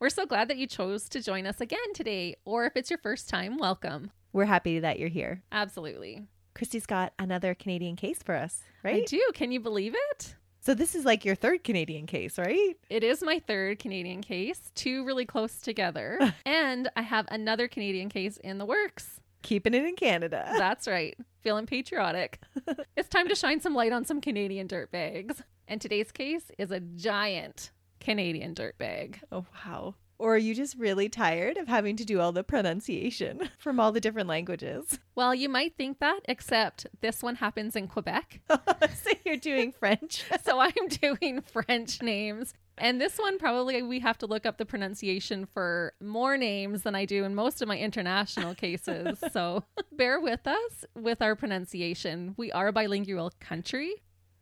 We're so glad that you chose to join us again today, or if it's your first time, welcome. We're happy that you're here. Absolutely. Christy's got another Canadian case for us, right? I do. Can you believe it? So this is like your third Canadian case, right? It is my third Canadian case, two really close together. And I have another Canadian case in the works. Keeping it in Canada. That's right. Feeling patriotic. It's time to shine some light on some Canadian dirtbags. And today's case is a giant Canadian dirtbag. Oh, wow. Or are you just really tired of having to do all the pronunciation from all the different languages? Well, you might think that, except this one happens in Quebec. So you're doing French. So I'm doing French names. And this one, probably we have to look up the pronunciation for more names than I do in most of my international cases. So bear with us with our pronunciation. We are a bilingual country.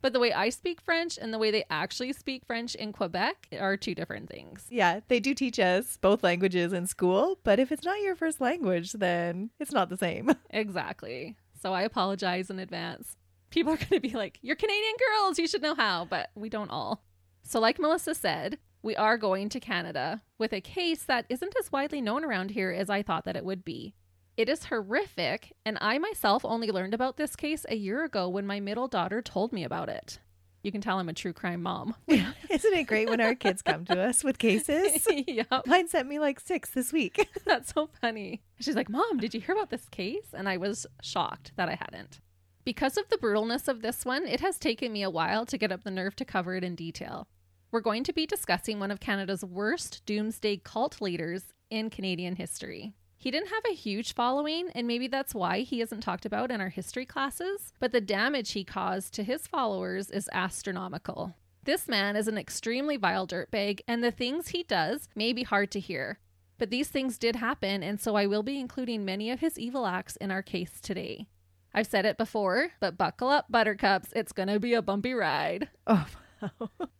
But the way I speak French and the way they actually speak French in Quebec are two different things. Yeah, they do teach us both languages in school, but if it's not your first language, then it's not the same. Exactly. So I apologize in advance. People are going to be like, you're Canadian girls, you should know how, but we don't all. So like Melissa said, we are going to Canada with a case that isn't as widely known around here as I thought that it would be. It is horrific, and I myself only learned about this case a year ago when my middle daughter told me about it. You can tell I'm a true crime mom. Isn't it great when our kids come to us with cases? Yep. Mine sent me like 6 this week. That's so funny. She's like, Mom, did you hear about this case? And I was shocked that I hadn't. Because of the brutalness of this one, it has taken me a while to get up the nerve to cover it in detail. We're going to be discussing one of Canada's worst doomsday cult leaders in Canadian history. He didn't have a huge following, and maybe that's why he isn't talked about in our history classes, but the damage he caused to his followers is astronomical. This man is an extremely vile dirtbag, and the things he does may be hard to hear, but these things did happen, and so I will be including many of his evil acts in our case today. I've said it before, but buckle up, buttercups, it's gonna be a bumpy ride. Oh, wow.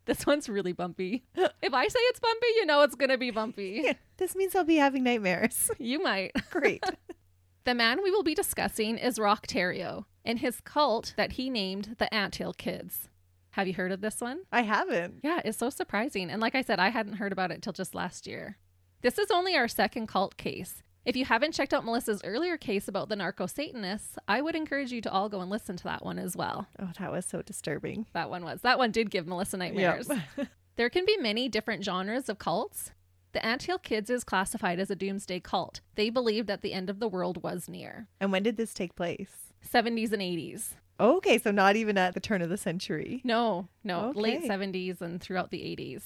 This one's really bumpy. If I say it's bumpy, you know it's gonna be bumpy. Yeah. This means I'll be having nightmares. You might. Great. The man we will be discussing is Roch Theriault and his cult that he named the Anthill Kids. Have you heard of this one? I haven't. Yeah, it's so surprising. And like I said, I hadn't heard about it till just last year. This is only our second cult case. If you haven't checked out Melissa's earlier case about the narco-Satanists, I would encourage you to all go and listen to that one as well. Oh, that was so disturbing. That one was. That one did give Melissa nightmares. Yep. There can be many different genres of cults. The Anthill Kids is classified as a doomsday cult. They believed that the end of the world was near. And when did this take place? 70s and 80s. Okay, so not even at the turn of the century. No. Okay. Late 70s and throughout the 80s.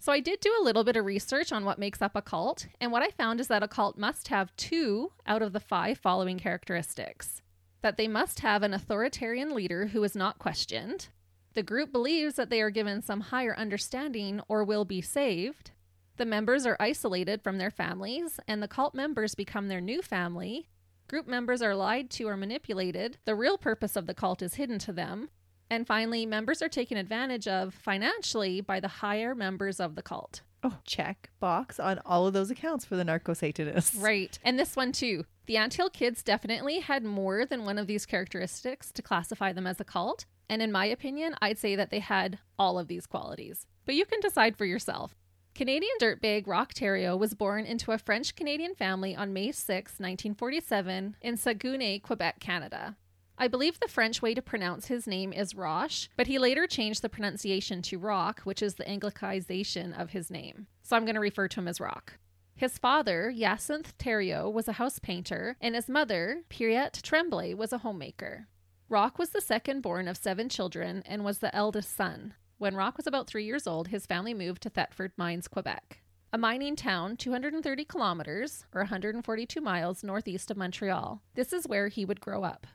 So I did do a little bit of research on what makes up a cult, and what I found is that a cult must have 2 out of the 5 following characteristics. That they must have an authoritarian leader who is not questioned. The group believes that they are given some higher understanding or will be saved. The members are isolated from their families, and the cult members become their new family. Group members are lied to or manipulated. The real purpose of the cult is hidden to them. And finally, members are taken advantage of financially by the higher members of the cult. Oh, check box on all of those accounts for the narco-Satanists. Right. And this one too. The Anthill Kids definitely had more than one of these characteristics to classify them as a cult. And in my opinion, I'd say that they had all of these qualities. But you can decide for yourself. Canadian dirtbag Roch Theriault was born into a French-Canadian family on May 6, 1947 in Saguenay, Quebec, Canada. I believe the French way to pronounce his name is Roch, but he later changed the pronunciation to Rock, which is the Anglicization of his name. So I'm going to refer to him as Rock. His father, Jacinthe Theriault, was a house painter, and his mother, Pierrette Tremblay, was a homemaker. Rock was the second born of 7 children and was the eldest son. When Roch was about 3 years old, his family moved to Thetford Mines, Quebec, a mining town 230 kilometers or 142 miles northeast of Montreal. This is where he would grow up.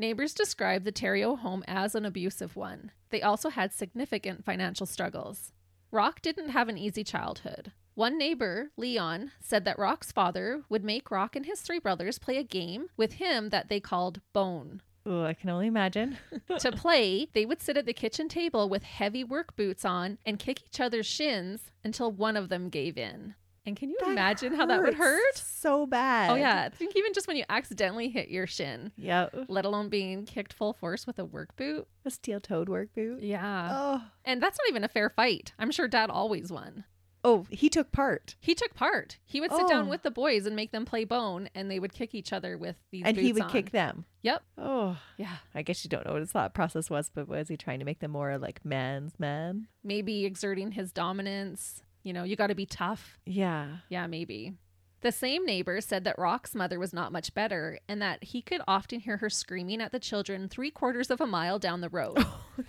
Neighbors described the Theriault home as an abusive one. They also had significant financial struggles. Roch didn't have an easy childhood. One neighbor, Leon, said that Roch's father would make Roch and his three brothers play a game with him that they called Bone. Ooh, I can only imagine. To play, they would sit at the kitchen table with heavy work boots on and kick each other's shins until one of them gave in. And can you imagine how that would hurt? So bad. Oh, yeah. I think even just when you accidentally hit your shin. Yeah. Let alone being kicked full force with a work boot. A steel-toed work boot. Yeah. Oh. And that's not even a fair fight. I'm sure Dad always won. Oh, he took part. He would sit down with the boys and make them play bone, and they would kick each other with these boots on. And he would kick them. Yep. Oh, yeah. I guess you don't know what his thought process was, but was he trying to make them more like man's man? Maybe exerting his dominance. You know, you got to be tough. Yeah. Yeah, maybe. The same neighbor said that Roch's mother was not much better and that he could often hear her screaming at the children 3/4 of a mile down the road.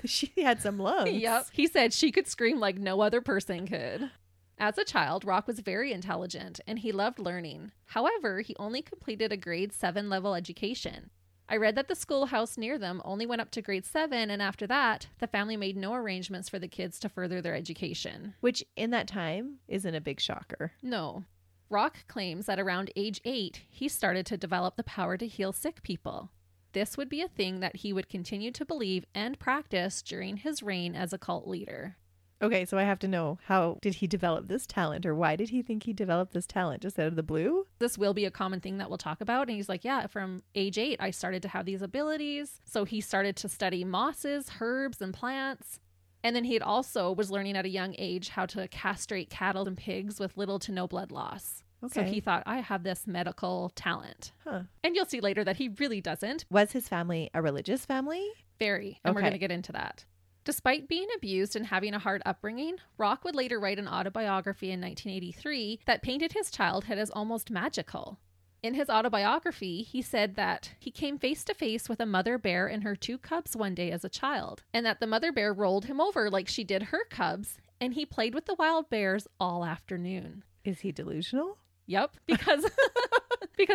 She had some lungs. Yep. He said she could scream like no other person could. As a child, Roch was very intelligent and he loved learning. However, he only completed a grade 7 level education. I read that the schoolhouse near them only went up to grade 7, and after that, the family made no arrangements for the kids to further their education. Which, in that time, isn't a big shocker. No. Roch claims that around age 8, he started to develop the power to heal sick people. This would be a thing that he would continue to believe and practice during his reign as a cult leader. Okay, so I have to know, how did he develop this talent, or why did he think he developed this talent just out of the blue? This will be a common thing that we'll talk about. And he's like, yeah, from age 8, I started to have these abilities. So he started to study mosses, herbs, and plants. And then he had also was learning at a young age how to castrate cattle and pigs with little to no blood loss. Okay. So he thought, I have this medical talent. Huh. And you'll see later that he really doesn't. Was his family a religious family? Very. And we're going to get into that. Despite being abused and having a hard upbringing, Roch would later write an autobiography in 1983 that painted his childhood as almost magical. In his autobiography, he said that he came face to face with a mother bear and her 2 cubs one day as a child, and that the mother bear rolled him over like she did her cubs, and he played with the wild bears all afternoon. Is he delusional? Yep, because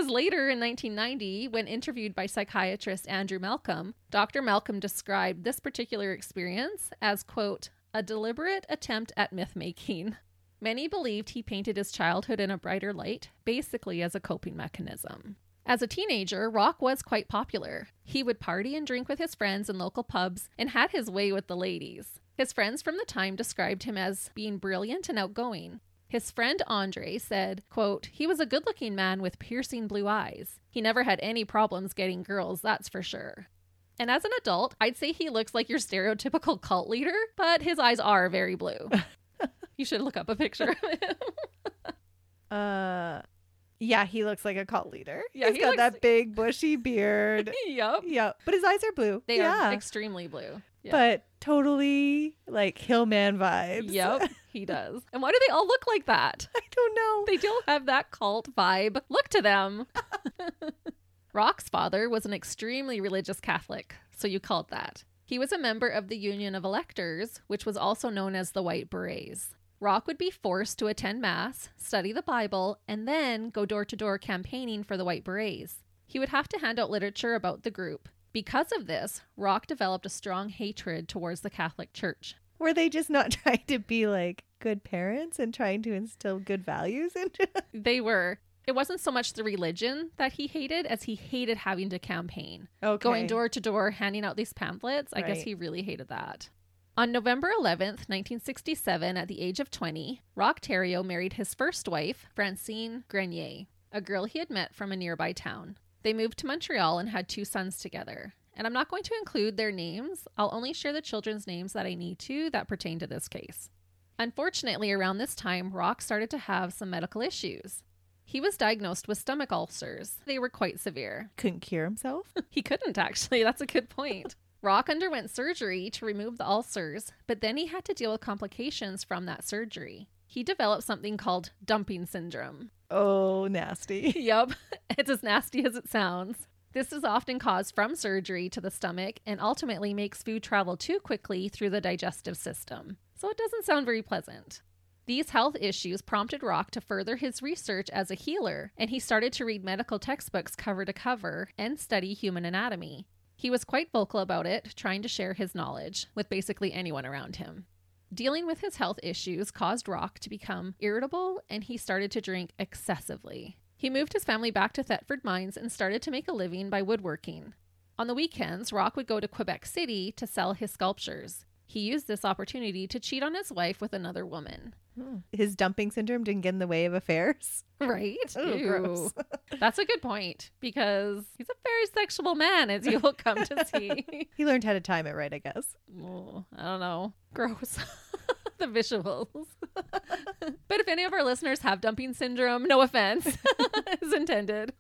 later in 1990, when interviewed by psychiatrist Andrew Malcolm, Dr. Malcolm described this particular experience as, quote, a deliberate attempt at myth-making. Many believed he painted his childhood in a brighter light, basically as a coping mechanism. As a teenager, Roch was quite popular. He would party and drink with his friends in local pubs and had his way with the ladies. His friends from the time described him as being brilliant and outgoing. His friend Andre said, quote, he was a good-looking man with piercing blue eyes. He never had any problems getting girls, that's for sure. And as an adult, I'd say he looks like your stereotypical cult leader, but his eyes are very blue. You should look up a picture of him. Yeah, he looks like a cult leader. Yeah, he's got that big, bushy beard. Yep. But his eyes are blue. They are extremely blue. Yeah. But totally like Hillman vibes. Yep, he does. And why do they all look like that? I don't know. They don't have that cult vibe look to them. Roch's father was an extremely religious Catholic, so you called that. He was a member of the Union of Electors, which was also known as the White Berets. Roch would be forced to attend Mass, study the Bible, and then go door-to-door campaigning for the White Berets. He would have to hand out literature about the group. Because of this, Roch developed a strong hatred towards the Catholic Church. Were they just not trying to be like good parents and trying to instill good values into them? They were. It wasn't so much the religion that he hated as he hated having to campaign. Okay. Going door to door, handing out these pamphlets. I guess he really hated that. On November 11th, 1967, at the age of 20, Roch Theriault married his first wife, Francine Grenier, a girl he had met from a nearby town. They moved to Montreal and had 2 sons together. And I'm not going to include their names. I'll only share the children's names that I need to that pertain to this case. Unfortunately, around this time, Roch started to have some medical issues. He was diagnosed with stomach ulcers. They were quite severe. Couldn't cure himself? He couldn't, actually. That's a good point. Roch underwent surgery to remove the ulcers, but then he had to deal with complications from that surgery. He developed something called dumping syndrome. Oh, nasty. Yep. It's as nasty as it sounds. This is often caused from surgery to the stomach and ultimately makes food travel too quickly through the digestive system. So it doesn't sound very pleasant. These health issues prompted Roch to further his research as a healer, and he started to read medical textbooks cover to cover and study human anatomy. He was quite vocal about it, trying to share his knowledge with basically anyone around him. Dealing with his health issues caused Roch to become irritable, and he started to drink excessively. He moved his family back to Thetford Mines and started to make a living by woodworking. On the weekends, Roch would go to Quebec City to sell his sculptures. He used this opportunity to cheat on his wife with another woman. His dumping syndrome didn't get in the way of affairs. Right? Ooh, gross. That's a good point, because he's a very sexual man, as you'll come to see. He learned how to time it right, I guess. Oh, I don't know. Gross. The visuals. But if any of our listeners have dumping syndrome, no offense is intended.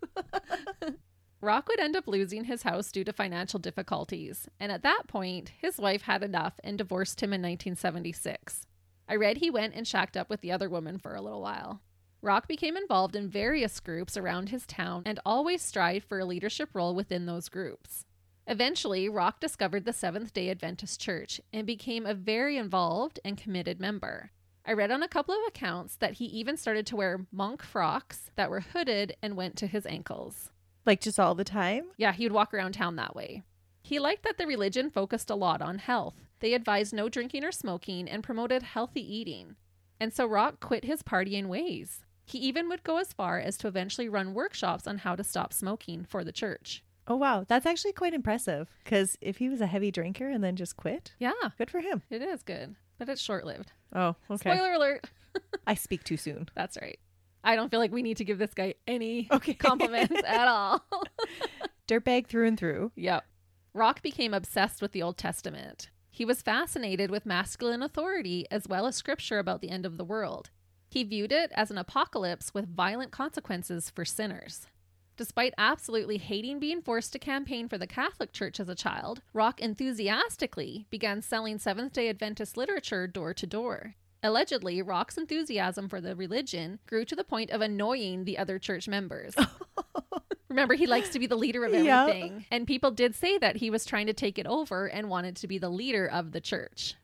Roch would end up losing his house due to financial difficulties, and at that point, his wife had enough and divorced him in 1976. I read he went and shacked up with the other woman for a little while. Roch became involved in various groups around his town and always strived for a leadership role within those groups. Eventually, Roch discovered the Seventh-day Adventist Church and became a very involved and committed member. I read on a couple of accounts that he even started to wear monk frocks that were hooded and went to his ankles. Like just all the time? Yeah, he would walk around town that way. He liked that the religion focused a lot on health. They advised no drinking or smoking and promoted healthy eating. And so Roch quit his partying ways. He even would go as far as to eventually run workshops on how to stop smoking for the church. Oh, wow. That's actually quite impressive, because if he was a heavy drinker and then just quit, yeah, good for him. It is good, but it's short-lived. Oh, okay. Spoiler alert. I speak too soon. That's right. I don't feel like we need to give this guy any compliments at all. Dirtbag through and through. Yep. Roch became obsessed with the Old Testament. He was fascinated with masculine authority as well as scripture about the end of the world. He viewed it as an apocalypse with violent consequences for sinners. Despite absolutely hating being forced to campaign for the Catholic Church as a child, Roch enthusiastically began selling Seventh-day Adventist literature door to door. Allegedly, Roch's enthusiasm for the religion grew to the point of annoying the other church members. Remember, he likes to be the leader of everything. Yep. And people did say that he was trying to take it over and wanted to be the leader of the church.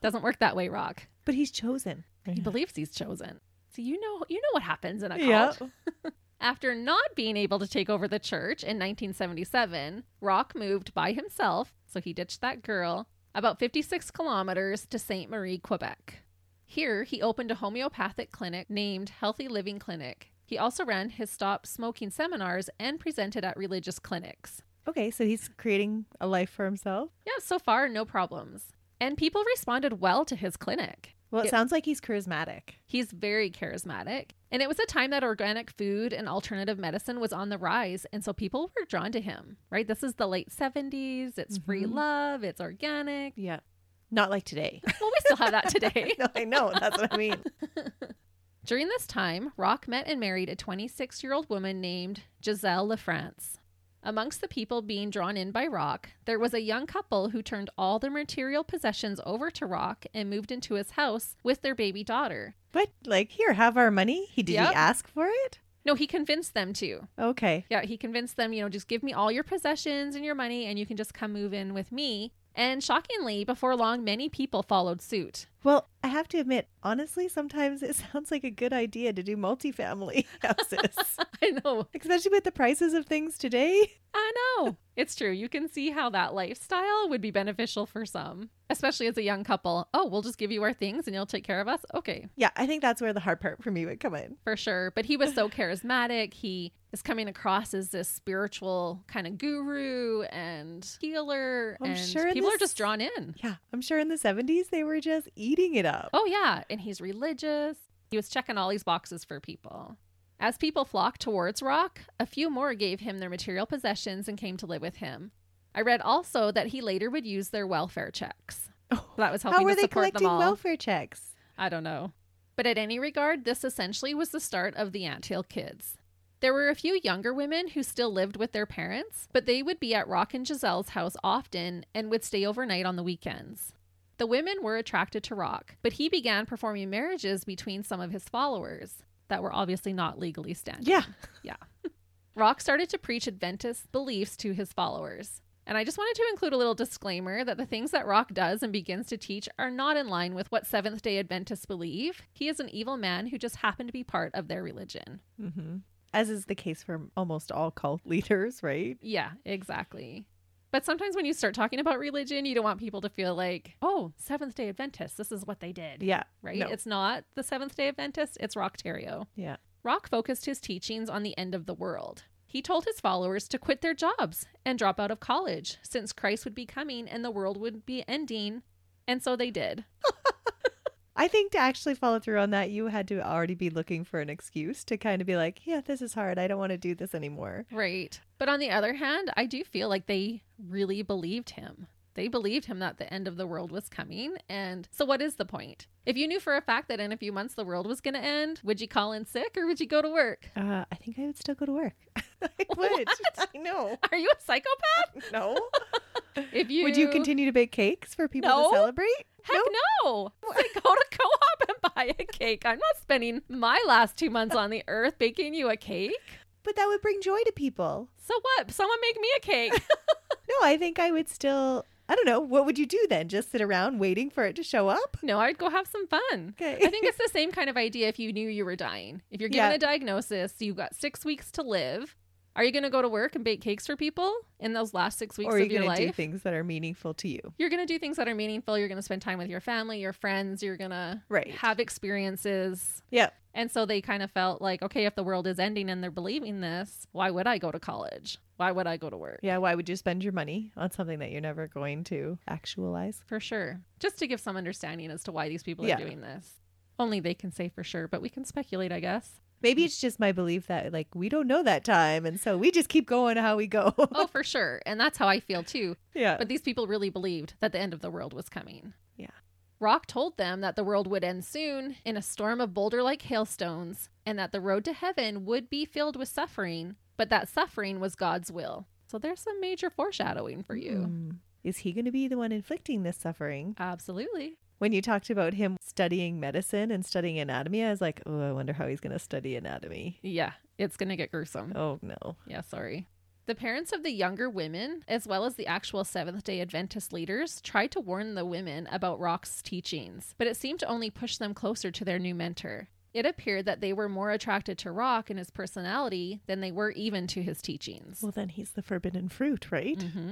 Doesn't work that way, Roch. But he's chosen. He believes he's chosen. So you know what happens in a cult. Yep. After not being able to take over the church in 1977, Roch moved by himself, so he ditched that girl, about 56 kilometers to Saint-Marie, Quebec. Here, he opened a homeopathic clinic named Healthy Living Clinic. He also ran his Stop Smoking seminars and presented at religious clinics. Okay, so he's creating a life for himself? Yeah, so far, no problems. And people responded well to his clinic. Well, it sounds like he's charismatic. He's very charismatic. And it was a time that organic food and alternative medicine was on the rise. And so people were drawn to him, right? This is the late 70s. It's free love. It's organic. Yeah. Not like today. Well, we still have that today. No, I know. That's what I mean. During this time, Roch met and married a 26-year-old woman named Giselle LaFrance. Amongst the people being drawn in by Roch, there was a young couple who turned all their material possessions over to Roch and moved into his house with their baby daughter. But, like, here, have our money? Did he ask for it? No, he convinced them to. Okay. Yeah, he convinced them, just give me all your possessions and your money and you can just come move in with me. And shockingly, before long, many people followed suit. Well, I have to admit, honestly, sometimes it sounds like a good idea to do multifamily houses. I know. Especially with the prices of things today. I know. It's true. You can see how that lifestyle would be beneficial for some, especially as a young couple. Oh, we'll just give you our things and you'll take care of us. Okay. Yeah, I think that's where the hard part for me would come in. For sure. But he was so charismatic. He is coming across as this spiritual kind of guru and healer. People are just drawn in. Yeah. I'm sure in the 70s, they were just eating it up. Oh, yeah. And he's religious. He was checking all these boxes for people. As people flocked towards Roch, a few more gave him their material possessions and came to live with him. I read also that he later would use their welfare checks. Oh, that was helping to support them all. How were they collecting welfare checks? I don't know. But at any regard, this essentially was the start of the Anthill Kids. There were a few younger women who still lived with their parents, but they would be at Roch and Giselle's house often and would stay overnight on the weekends. The women were attracted to Roch, but he began performing marriages between some of his followers that were obviously not legally standing. Yeah. Yeah. Roch started to preach Adventist beliefs to his followers. And I just wanted to include a little disclaimer that the things that Roch does and begins to teach are not in line with what Seventh-day Adventists believe. He is an evil man who just happened to be part of their religion. Mm-hmm. As is the case for almost all cult leaders, right? Yeah, exactly. But sometimes when you start talking about religion, you don't want people to feel like, oh, Seventh-day Adventists, this is what they did. Yeah. Right? No. It's not the Seventh-day Adventist. It's Roch Theriault. Yeah. Roch focused his teachings on the end of the world. He told his followers to quit their jobs and drop out of college since Christ would be coming and the world would be ending. And so they did. I think to actually follow through on that, you had to already be looking for an excuse to kind of be like, yeah, this is hard. I don't want to do this anymore. Right. But on the other hand, I do feel like they really believed him. They believed him that the end of the world was coming. And so what is the point? If you knew for a fact that in a few months the world was going to end, would you call in sick or would you go to work? I think I would still go to work. I would. I know. Are you a psychopath? No. Would you continue to bake cakes for people to celebrate? Heck no. I go to Co-op and buy a cake. I'm not spending my last 2 months on the earth baking you a cake. But that would bring joy to people. So what? Someone make me a cake. No, I think I would still... I don't know. What would you do then? Just sit around waiting for it to show up? No, I'd go have some fun. Okay. I think it's the same kind of idea if you knew you were dying. If you're given a diagnosis, you've got 6 weeks to live. Are you going to go to work and bake cakes for people in those last 6 weeks of your life? Or are you going to do things that are meaningful to you? You're going to do things that are meaningful. You're going to spend time with your family, your friends. You're going to have experiences. Yeah. And so they kind of felt like, okay, if the world is ending and they're believing this, why would I go to college? Why would I go to work? Yeah, why would you spend your money on something that you're never going to actualize? For sure. Just to give some understanding as to why these people are doing this. Only they can say for sure, but we can speculate, I guess. Maybe it's just my belief that, like, we don't know that time, and so we just keep going how we go. Oh, for sure. And that's how I feel, too. Yeah. But these people really believed that the end of the world was coming. Yeah. Roch told them that the world would end soon in a storm of boulder-like hailstones, and that the road to heaven would be filled with suffering, but that suffering was God's will. So there's some major foreshadowing for you. Is he going to be the one inflicting this suffering? Absolutely. When you talked about him studying medicine and studying anatomy, I was like, oh, I wonder how he's going to study anatomy. Yeah, it's going to get gruesome. Oh, no. Yeah, sorry. The parents of the younger women, as well as the actual Seventh-day Adventist leaders, tried to warn the women about Roch's teachings, but it seemed to only push them closer to their new mentor. It appeared that they were more attracted to Roch and his personality than they were even to his teachings. Well, then he's the forbidden fruit, right? Mm-hmm.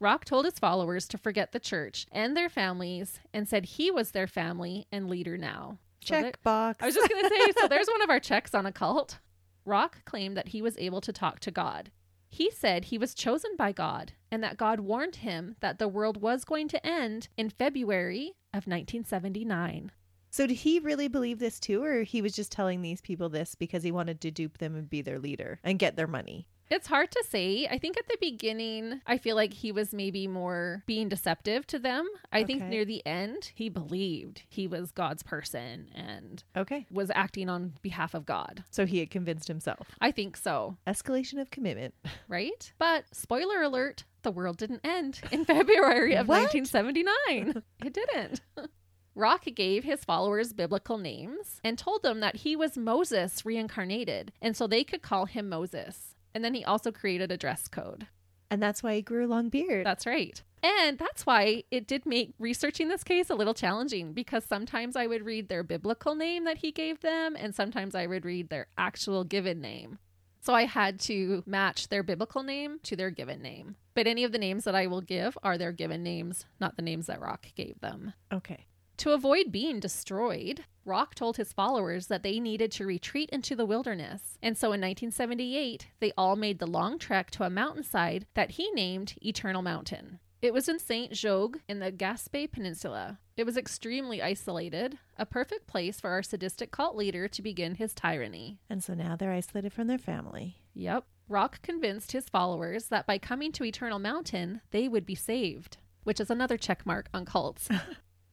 Roch told his followers to forget the church and their families and said he was their family and leader now. Checkbox. I was just going to say, so there's one of our checks on a cult. Roch claimed that he was able to talk to God. He said he was chosen by God and that God warned him that the world was going to end in February of 1979. So did he really believe this too, or he was just telling these people this because he wanted to dupe them and be their leader and get their money? It's hard to say. I think at the beginning, I feel like he was maybe more being deceptive to them. I think near the end, he believed he was God's person and was acting on behalf of God. So he had convinced himself. I think so. Escalation of commitment. Right? But spoiler alert, the world didn't end in February of 1979. It didn't. Roch gave his followers biblical names and told them that he was Moses reincarnated, and so they could call him Moses. And then he also created a dress code. And that's why he grew a long beard. That's right. And that's why it did make researching this case a little challenging, because sometimes I would read their biblical name that he gave them, and sometimes I would read their actual given name. So I had to match their biblical name to their given name. But any of the names that I will give are their given names, not the names that Roch gave them. Okay. To avoid being destroyed, Roch told his followers that they needed to retreat into the wilderness. And so in 1978, they all made the long trek to a mountainside that he named Eternal Mountain. It was in Saint-Jogues in the Gaspé Peninsula. It was extremely isolated, a perfect place for our sadistic cult leader to begin his tyranny. And so now they're isolated from their family. Yep. Roch convinced his followers that by coming to Eternal Mountain, they would be saved, which is another checkmark on cults.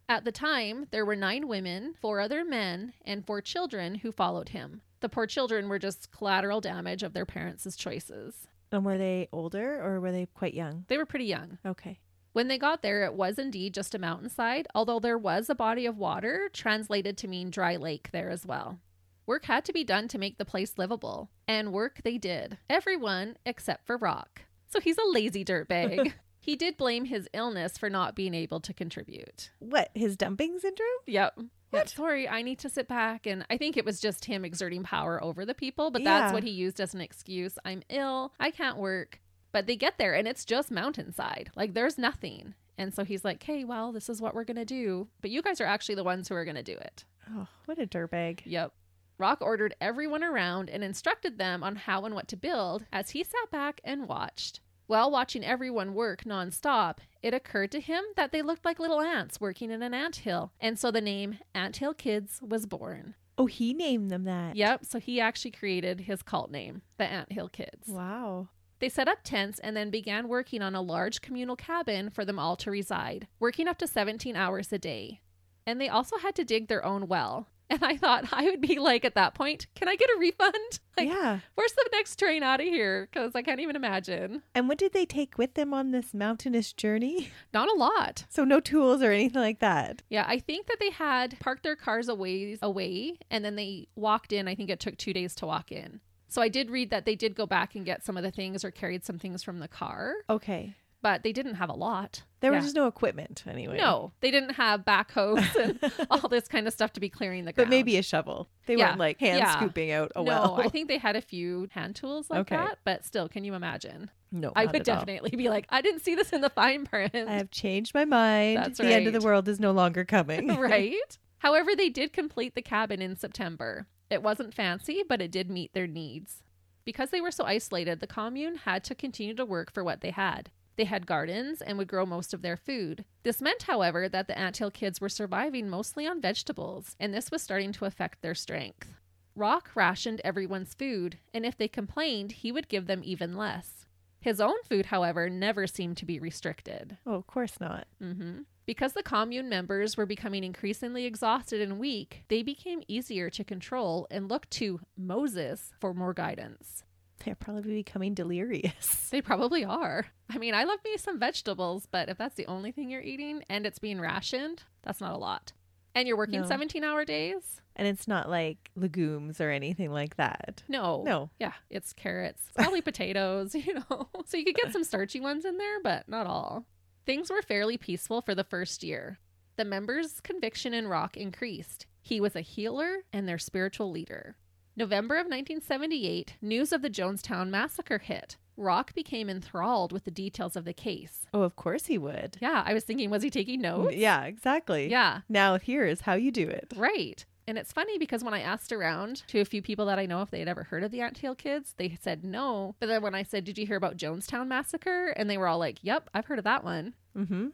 At the time, there were 9 women, 4 other men, and 4 children who followed him. The poor children were just collateral damage of their parents' choices. And were they older or were they quite young? They were pretty young. Okay. When they got there, it was indeed just a mountainside, although there was a body of water, translated to mean dry lake, there as well. Work had to be done to make the place livable, and work they did. Everyone except for Roch. So he's a lazy dirtbag. He did blame his illness for not being able to contribute. What, his dumping syndrome? Yep. What? Sorry, I need to sit back. And I think it was just him exerting power over the people, but that's what he used as an excuse. I'm ill. I can't work. But they get there and it's just mountainside. Like, there's nothing. And so he's like, hey, well, this is what we're going to do. But you guys are actually the ones who are going to do it. Oh, what a dirtbag. Yep. Roch ordered everyone around and instructed them on how and what to build as he sat back and watched. While watching everyone work nonstop, it occurred to him that they looked like little ants working in an anthill. And so the name Anthill Kids was born. Oh, he named them that. Yep. So he actually created his cult name, the Anthill Kids. Wow. They set up tents and then began working on a large communal cabin for them all to reside, working up to 17 hours a day. And they also had to dig their own well. And I thought I would be like, at that point, can I get a refund? Like, yeah. Where's the next train out of here? Because I can't even imagine. And what did they take with them on this mountainous journey? Not a lot. So no tools or anything like that. Yeah, I think that they had parked their cars a ways away and then they walked in. I think it took 2 days to walk in. So I did read that they did go back and get some of the things or carried some things from the car. Okay. But they didn't have a lot. There was just no equipment anyway. No, they didn't have backhoes and all this kind of stuff to be clearing the ground. But maybe a shovel. They weren't like hand scooping out a well. No, I think they had a few hand tools that. But still, can you imagine? No, I would definitely be like, I didn't see this in the fine print. I have changed my mind. That's right. The end of the world is no longer coming. Right? However, they did complete the cabin in September. It wasn't fancy, but it did meet their needs. Because they were so isolated, the commune had to continue to work for what they had. They had gardens and would grow most of their food. This meant, however, that the Anthill Kids were surviving mostly on vegetables, and this was starting to affect their strength. Roch rationed everyone's food, and if they complained, he would give them even less. His own food, however, never seemed to be restricted. Oh, of course not. Mm-hmm. Because the commune members were becoming increasingly exhausted and weak, they became easier to control and looked to Moses for more guidance. They're probably becoming delirious. They probably are. I mean, I love me some vegetables, but if that's the only thing you're eating and it's being rationed, that's not a lot. And you're working 17-hour days. And it's not like legumes or anything like that. No. Yeah, it's carrots, probably potatoes, So you could get some starchy ones in there, but not all. Things were fairly peaceful for the first year. The members' conviction in Roch increased. He was a healer and their spiritual leader. November of 1978, news of the Jonestown Massacre hit. Roch became enthralled with the details of the case. Oh, of course he would. Yeah, I was thinking, was he taking notes? Yeah, exactly. Yeah. Now here is how you do it. Right. And it's funny because when I asked around to a few people that I know if they had ever heard of the Anthill Kids, they said no. But then when I said, did you hear about Jonestown Massacre? And they were all like, yep, I've heard of that one. Mm-hmm.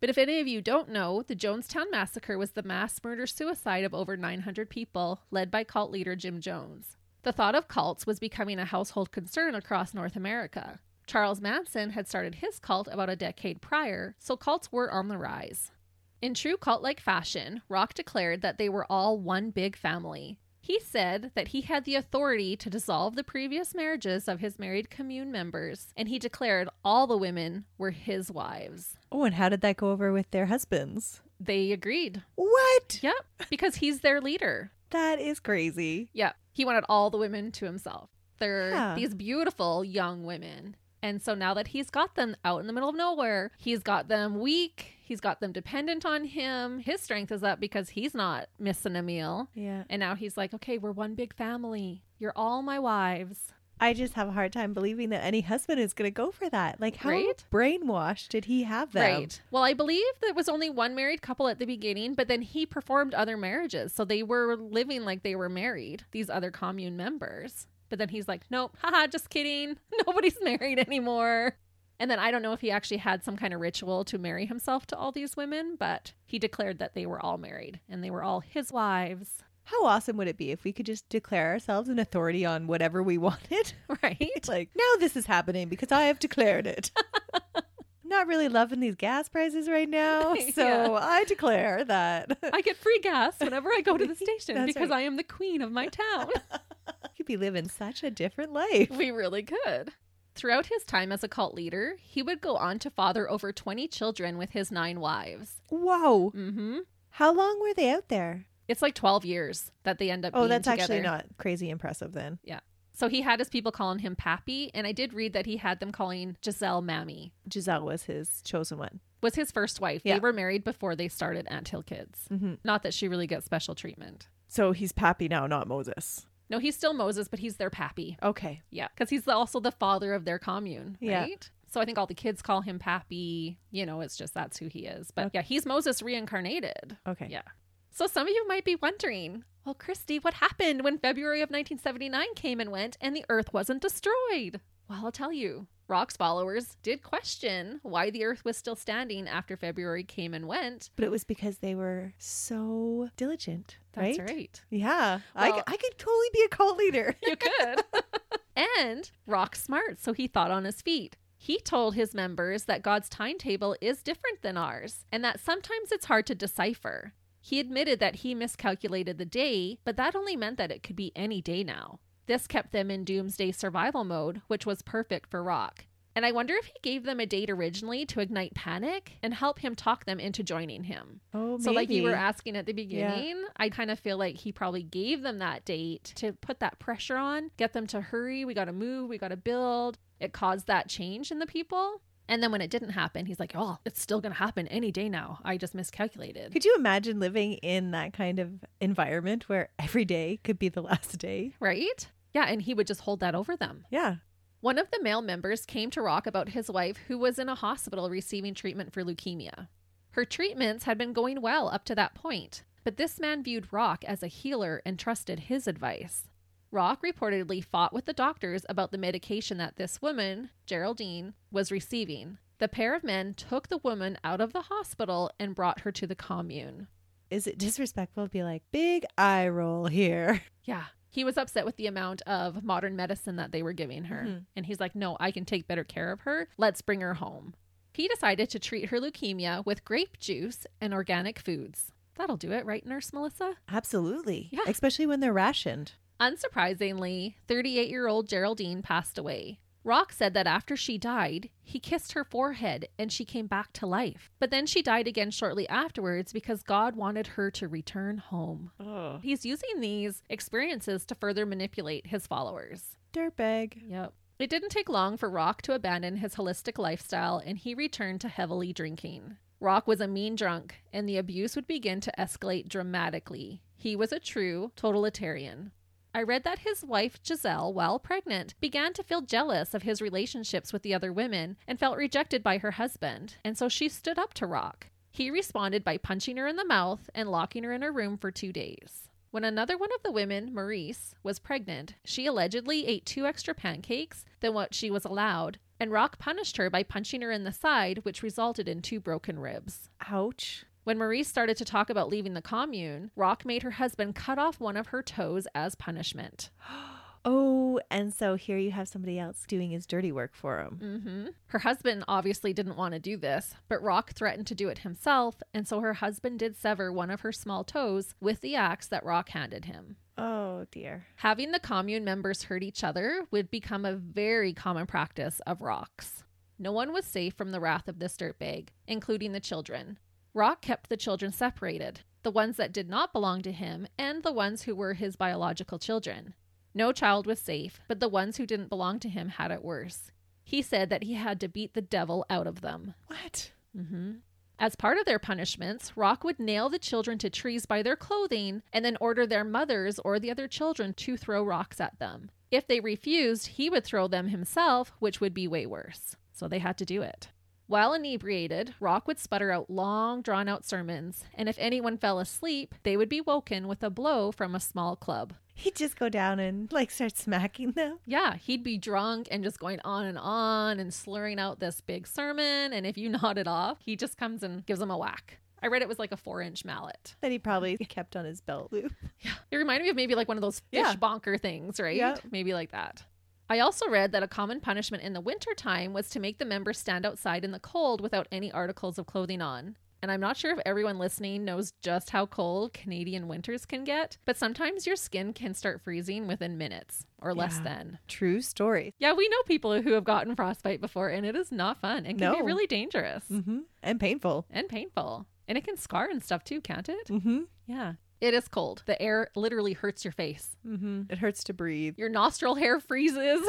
But if any of you don't know, the Jonestown Massacre was the mass murder-suicide of over 900 people, led by cult leader Jim Jones. The thought of cults was becoming a household concern across North America. Charles Manson had started his cult about a decade prior, so cults were on the rise. In true cult-like fashion, Roch declared that they were all one big family. He said that he had the authority to dissolve the previous marriages of his married commune members, and he declared all the women were his wives. Oh, and how did that go over with their husbands? They agreed. What? Yep, because he's their leader. That is crazy. Yep, he wanted all the women to himself. They're these beautiful young women. And so now that he's got them out in the middle of nowhere, he's got them weak, he's got them dependent on him. His strength is up because he's not missing a meal. Yeah. And now he's like, okay, we're one big family. You're all my wives. I just have a hard time believing that any husband is going to go for that. Like, how brainwashed did he have them? Right. Well, I believe there was only one married couple at the beginning, but then he performed other marriages. So they were living like they were married, these other commune members. But then he's like, nope, haha, just kidding. Nobody's married anymore. And then I don't know if he actually had some kind of ritual to marry himself to all these women, but he declared that they were all married and they were all his wives. How awesome would it be if we could just declare ourselves an authority on whatever we wanted? Right? Like, now this is happening because I have declared it. Not really loving these gas prices right now, so I declare that I get free gas whenever I go to the station because I am the queen of my town. You'd be living such a different life. We really could. Throughout his time as a cult leader, he would go on to father over 20 children with his 9 wives. Whoa. Mm-hmm. How long were they out there? It's like 12 years that they end up being together. Oh, that's actually not crazy impressive then. Yeah. So he had his people calling him Pappy, and I did read that he had them calling Giselle Mammy. Giselle was his chosen one. Was his first wife. Yeah. They were married before they started Anthill Kids. Mm-hmm. Not that she really gets special treatment. So he's Pappy now, not Moses. No, he's still Moses, but he's their pappy. Okay. Yeah. Because he's also the father of their commune, right? Yeah. So I think all the kids call him Pappy. You know, it's just that's who he is. But okay. Yeah, he's Moses reincarnated. Okay. Yeah. So some of you might be wondering, well, Christy, what happened when February of 1979 came and went and the earth wasn't destroyed? Well, I'll tell you. Roch's followers did question why the earth was still standing after February came and went. But it was because they were so diligent, right? That's right. Yeah. Well, I could totally be a cult leader. You could. And Roch's smart, so he thought on his feet. He told his members that God's timetable is different than ours and that sometimes it's hard to decipher. He admitted that he miscalculated the day, but that only meant that it could be any day now. This kept them in doomsday survival mode, which was perfect for Roch. And I wonder if he gave them a date originally to ignite panic and help him talk them into joining him. Oh, maybe. So like you were asking at the beginning, yeah. I kind of feel like he probably gave them that date to put that pressure on, get them to hurry. We got to move. We got to build. It caused that change in the people. And then when it didn't happen, he's like, oh, it's still going to happen any day now. I just miscalculated. Could you imagine living in that kind of environment where every day could be the last day? Right? Yeah. And he would just hold that over them. Yeah. One of the male members came to Roch about his wife, who was in a hospital receiving treatment for leukemia. Her treatments had been going well up to that point, but this man viewed Roch as a healer and trusted his advice. Roch reportedly fought with the doctors about the medication that this woman, Geraldine, was receiving. The pair of men took the woman out of the hospital and brought her to the commune. Is it disrespectful to be like, big eye roll here? Yeah. He was upset with the amount of modern medicine that they were giving her. Mm-hmm. And he's like, no, I can take better care of her. Let's bring her home. He decided to treat her leukemia with grape juice and organic foods. That'll do it, right, Nurse Melissa? Absolutely. Yeah. Especially when they're rationed. Unsurprisingly, 38-year-old Geraldine passed away. Roch said that after she died, he kissed her forehead and she came back to life. But then she died again shortly afterwards because God wanted her to return home. Ugh. He's using these experiences to further manipulate his followers. Dirtbag. Yep. It didn't take long for Roch to abandon his holistic lifestyle and he returned to heavily drinking. Roch was a mean drunk and the abuse would begin to escalate dramatically. He was a true totalitarian. I read that his wife, Giselle, while pregnant, began to feel jealous of his relationships with the other women and felt rejected by her husband, and so she stood up to Roch. He responded by punching her in the mouth and locking her in her room for 2 days. When another one of the women, Maurice, was pregnant, she allegedly ate 2 extra pancakes than what she was allowed, and Roch punished her by punching her in the side, which resulted in 2 broken ribs. Ouch. When Maurice started to talk about leaving the commune, Roch made her husband cut off one of her toes as punishment. Oh, and so here you have somebody else doing his dirty work for him. Mm-hmm. Her husband obviously didn't want to do this, but Roch threatened to do it himself, and so her husband did sever one of her small toes with the axe that Roch handed him. Oh, dear. Having the commune members hurt each other would become a very common practice of Roch's. No one was safe from the wrath of this dirtbag, including the children. Roch kept the children separated, the ones that did not belong to him and the ones who were his biological children. No child was safe, but the ones who didn't belong to him had it worse. He said that he had to beat the devil out of them. What? Mm-hmm. As part of their punishments, Roch would nail the children to trees by their clothing and then order their mothers or the other children to throw rocks at them. If they refused, he would throw them himself, which would be way worse. So they had to do it. While inebriated, Roch would sputter out long, drawn-out sermons, and if anyone fell asleep, they would be woken with a blow from a small club. He'd just go down and, start smacking them? Yeah, he'd be drunk and just going on and slurring out this big sermon, and if you nodded off, he just comes and gives them a whack. I read it was like a 4-inch mallet. That he probably kept on his belt loop. Yeah, it reminded me of maybe one of those fish bonker things, right? Yep. Maybe like that. I also read that a common punishment in the wintertime was to make the members stand outside in the cold without any articles of clothing on. And I'm not sure if everyone listening knows just how cold Canadian winters can get, but sometimes your skin can start freezing within minutes or less than. True story. Yeah, we know people who have gotten frostbite before and it is not fun and can be really dangerous. Mm-hmm. And painful. And it can scar and stuff too, can't it? Mm-hmm. Yeah. It is cold. The air literally hurts your face. Mm-hmm. It hurts to breathe. Your nostril hair freezes.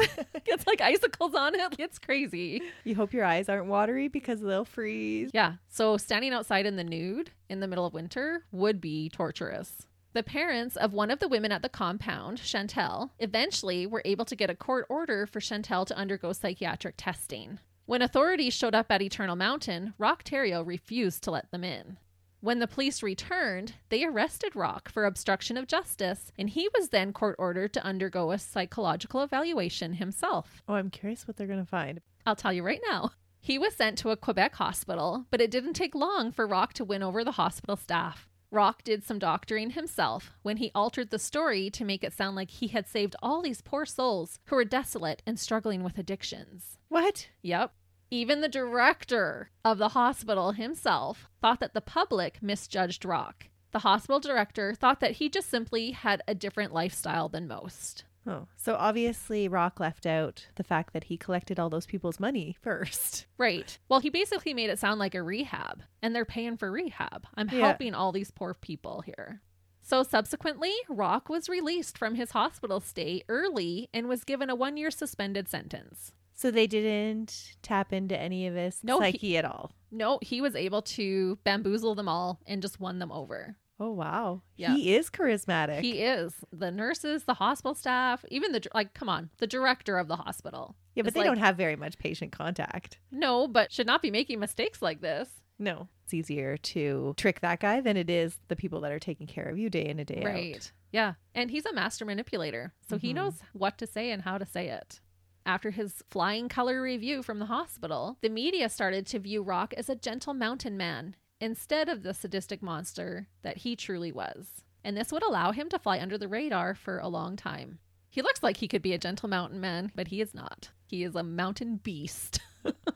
It's like icicles on it. It's crazy. You hope your eyes aren't watery because they'll freeze. Yeah. So standing outside in the nude in the middle of winter would be torturous. The parents of one of the women at the compound, Chantel, eventually were able to get a court order for Chantel to undergo psychiatric testing. When authorities showed up at Eternal Mountain, Roch Theriault refused to let them in. When the police returned, they arrested Roch for obstruction of justice, and he was then court ordered to undergo a psychological evaluation himself. Oh, I'm curious what they're going to find. I'll tell you right now. He was sent to a Quebec hospital, but it didn't take long for Roch to win over the hospital staff. Roch did some doctoring himself when he altered the story to make it sound like he had saved all these poor souls who were desolate and struggling with addictions. What? Yep. Even the director of the hospital himself thought that the public misjudged Roch. The hospital director thought that he just simply had a different lifestyle than most. Oh, so obviously Roch left out the fact that he collected all those people's money first. Right. Well, he basically made it sound like a rehab, and they're paying for rehab. I'm helping all these poor people here. So subsequently, Roch was released from his hospital stay early and was given a 1-year suspended sentence. So they didn't tap into any of his psyche at all? No, he was able to bamboozle them all and just won them over. Oh, wow. Yeah. He is charismatic. He is. The nurses, the hospital staff, even the director of the hospital. Yeah, but they don't have very much patient contact. No, but should not be making mistakes like this. No. It's easier to trick that guy than it is the people that are taking care of you day in and day out. Right. Yeah. And he's a master manipulator. So he knows what to say and how to say it. After his flying color review from the hospital, the media started to view Roch as a gentle mountain man instead of the sadistic monster that he truly was. And this would allow him to fly under the radar for a long time. He looks like he could be a gentle mountain man, but he is not. He is a mountain beast.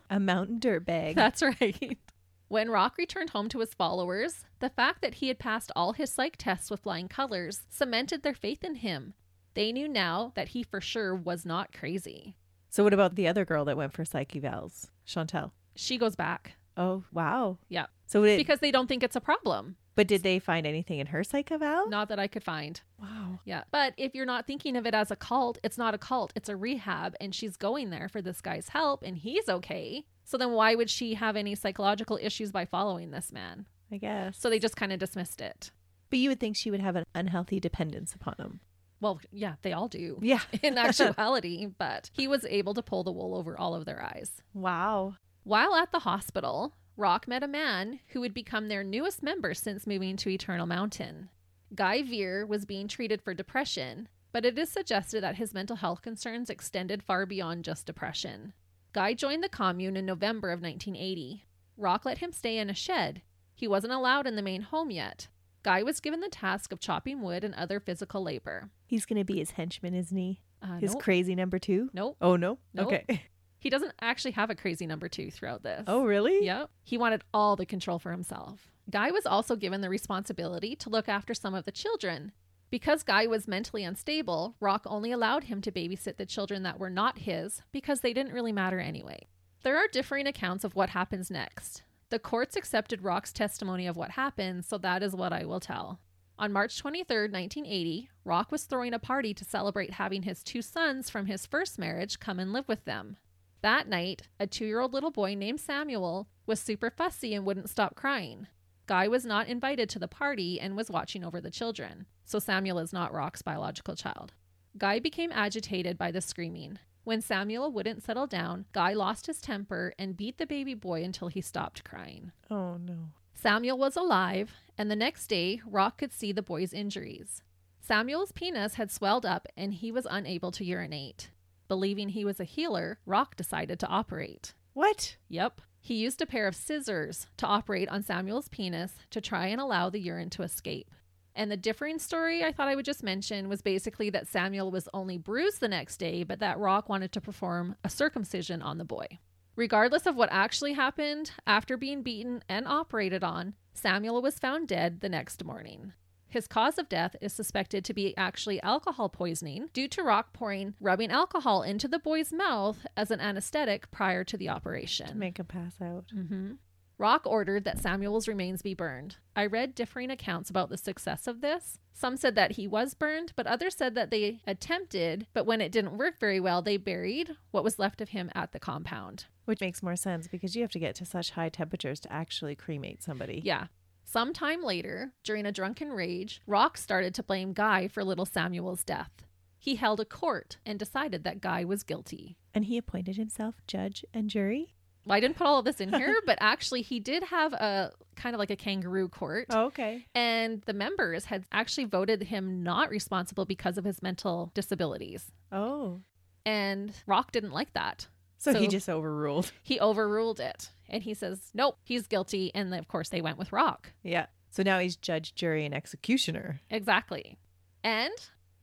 A mountain dirtbag. That's right. When Roch returned home to his followers, the fact that he had passed all his psych tests with flying colors cemented their faith in him. They knew now that he for sure was not crazy. So what about the other girl that went for psych evals, Chantel? She goes back. Oh, wow. Yeah. So because they don't think it's a problem. But did they find anything in her psych eval? Not that I could find. Wow. Yeah. But if you're not thinking of it as a cult, it's not a cult. It's a rehab. And she's going there for this guy's help and he's okay. So then why would she have any psychological issues by following this man? I guess. So they just kind of dismissed it. But you would think she would have an unhealthy dependence upon him. Well, yeah, they all do. Yeah. In actuality, but he was able to pull the wool over all of their eyes. Wow. While at the hospital, Roch met a man who would become their newest member since moving to Eternal Mountain. Guy Vere was being treated for depression, but it is suggested that his mental health concerns extended far beyond just depression. Guy joined the commune in November of 1980. Roch let him stay in a shed. He wasn't allowed in the main home yet. Guy was given the task of chopping wood and other physical labor. He's going to be his henchman, isn't he? His crazy number two? Nope. Oh, no? Nope. Okay. He doesn't actually have a crazy number two throughout this. Oh, really? Yep. He wanted all the control for himself. Guy was also given the responsibility to look after some of the children. Because Guy was mentally unstable, Roch only allowed him to babysit the children that were not his because they didn't really matter anyway. There are differing accounts of what happens next. The courts accepted Rock's testimony of what happened, so that is what I will tell. On March 23rd, 1980, Roch was throwing a party to celebrate having his two sons from his first marriage come and live with them. That night, a 2-year-old little boy named Samuel was super fussy and wouldn't stop crying. Guy was not invited to the party and was watching over the children, so Samuel is not Rock's biological child. Guy became agitated by the screaming. When Samuel wouldn't settle down, Guy lost his temper and beat the baby boy until he stopped crying. Oh, no. Samuel was alive, and the next day, Roch could see the boy's injuries. Samuel's penis had swelled up, and he was unable to urinate. Believing he was a healer, Roch decided to operate. What? Yep. He used a pair of scissors to operate on Samuel's penis to try and allow the urine to escape. And the differing story I thought I would just mention was basically that Samuel was only bruised the next day, but that Roch wanted to perform a circumcision on the boy. Regardless of what actually happened, after being beaten and operated on, Samuel was found dead the next morning. His cause of death is suspected to be actually alcohol poisoning due to Roch pouring rubbing alcohol into the boy's mouth as an anesthetic prior to the operation. To make him pass out. Mm-hmm. Roch ordered that Samuel's remains be burned. I read differing accounts about the success of this. Some said that he was burned, but others said that they attempted, but when it didn't work very well, they buried what was left of him at the compound. Which makes more sense because you have to get to such high temperatures to actually cremate somebody. Yeah. Sometime later, during a drunken rage, Roch started to blame Guy for little Samuel's death. He held a court and decided that Guy was guilty. And he appointed himself judge and jury? Well, I didn't put all of this in here, but actually he did have a kind of like a kangaroo court. Oh, okay. And the members had actually voted him not responsible because of his mental disabilities. Oh. And Roch didn't like that. So he just overruled. He overruled it. And he says, nope, he's guilty. And of course they went with Roch. Yeah. So now he's judge, jury, and executioner. Exactly. And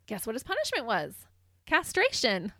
guess what his punishment was? Castration.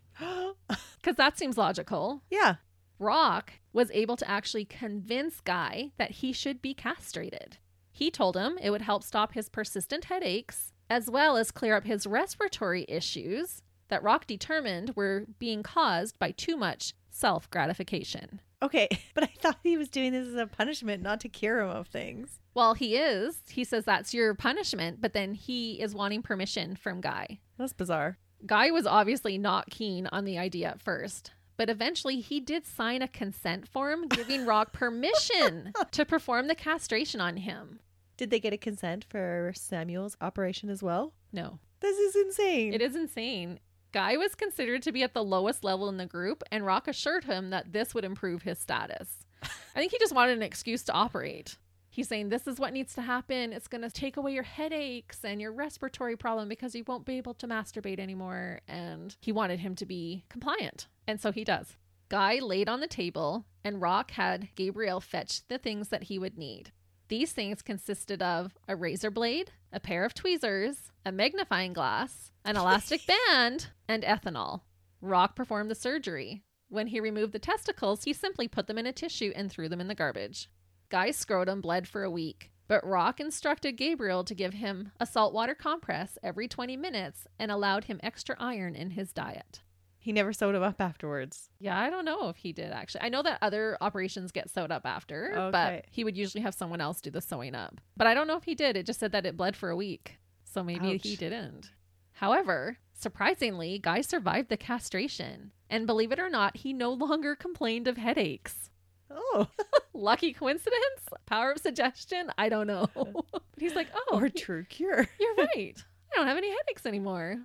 Because that seems logical. Yeah. Roch was able to actually convince Guy that he should be castrated. He told him it would help stop his persistent headaches, as well as clear up his respiratory issues that Roch determined were being caused by too much self-gratification. Okay, but I thought he was doing this as a punishment, not to cure him of things. Well, he is. He says that's your punishment, but then he is wanting permission from Guy. That's bizarre. Guy was obviously not keen on the idea at first. But eventually he did sign a consent form giving Roch permission to perform the castration on him. Did they get a consent for Samuel's operation as well? No. This is insane. It is insane. Guy was considered to be at the lowest level in the group, and Roch assured him that this would improve his status. I think he just wanted an excuse to operate. He's saying, this is what needs to happen. It's going to take away your headaches and your respiratory problem because you won't be able to masturbate anymore. And he wanted him to be compliant. And so he does. Guy laid on the table and Roch had Gabrielle fetch the things that he would need. These things consisted of a razor blade, a pair of tweezers, a magnifying glass, an elastic band, and ethanol. Roch performed the surgery. When he removed the testicles, he simply put them in a tissue and threw them in the garbage. Guy's scrotum bled for a week, but Roch instructed Gabrielle to give him a saltwater compress every 20 minutes and allowed him extra iron in his diet. He never sewed him up afterwards. Yeah, I don't know if he did, actually. I know that other operations get sewed up after, okay, but he would usually have someone else do the sewing up. But I don't know if he did. It just said that it bled for a week. So maybe he didn't. However, surprisingly, Guy survived the castration. And believe it or not, he no longer complained of headaches. Oh, lucky coincidence? Power of suggestion? I don't know. But he's like, oh. Or true cure. You're right. I don't have any headaches anymore.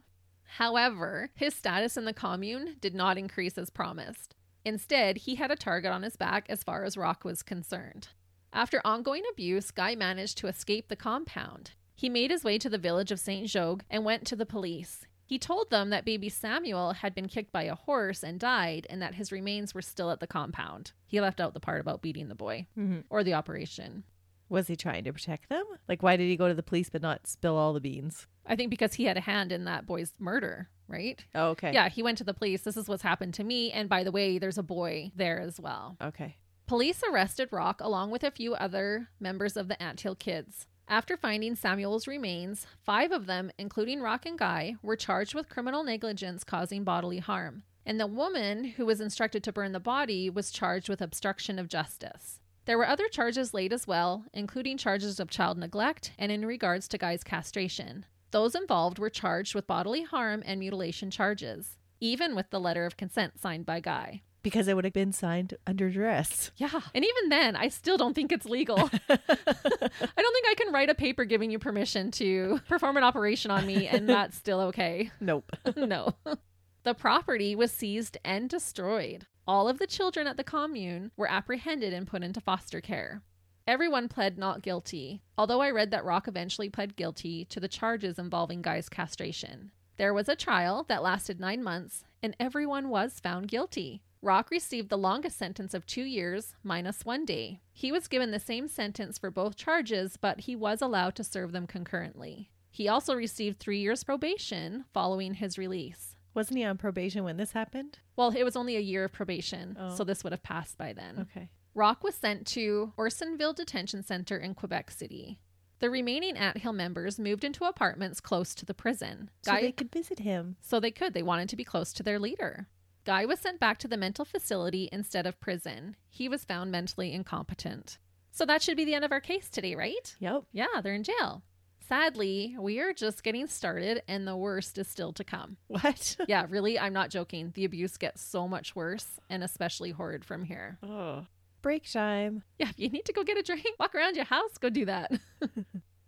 However, his status in the commune did not increase as promised. Instead, he had a target on his back as far as Roch was concerned. After ongoing abuse, Guy managed to escape the compound. He made his way to the village of Saint-Jogues and went to the police. He told them that baby Samuel had been kicked by a horse and died, and that his remains were still at the compound. He left out the part about beating the boy or the operation. Was he trying to protect them? Like, why did he go to the police but not spill all the beans? I think because he had a hand in that boy's murder, right? Oh, okay. Yeah, he went to the police. This is what's happened to me. And by the way, there's a boy there as well. Okay. Police arrested Roch along with a few other members of the Anthill Kids. After finding Samuel's remains, 5 of them, including Roch and Guy, were charged with criminal negligence causing bodily harm. And the woman who was instructed to burn the body was charged with obstruction of justice. There were other charges laid as well, including charges of child neglect and in regards to Guy's castration. Those involved were charged with bodily harm and mutilation charges, even with the letter of consent signed by Guy. Because it would have been signed under duress. Yeah. And even then, I still don't think it's legal. I don't think I can write a paper giving you permission to perform an operation on me and that's still okay. Nope. No. The property was seized and destroyed. All of the children at the commune were apprehended and put into foster care. Everyone pled not guilty, although I read that Roch eventually pled guilty to the charges involving Guy's castration. There was a trial that lasted 9 months and everyone was found guilty. Roch received the longest sentence of 2 years minus 1 day. He was given the same sentence for both charges, but he was allowed to serve them concurrently. He also received 3 years probation following his release. Wasn't he on probation when this happened? Well, it was only a year of probation, so this would have passed by then. Okay. Roch was sent to Orsonville Detention Center in Quebec City. The remaining Anthill members moved into apartments close to the prison. So they could visit him. So they could. They wanted to be close to their leader. Guy was sent back to the mental facility instead of prison. He was found mentally incompetent. So that should be the end of our case today, right? Yep. Yeah, they're in jail. Sadly, we are just getting started and the worst is still to come. What? Yeah, really, I'm not joking. The abuse gets so much worse and especially horrid from here. Oh. break time. Yeah, if you need to go get a drink, walk around your house, go do that.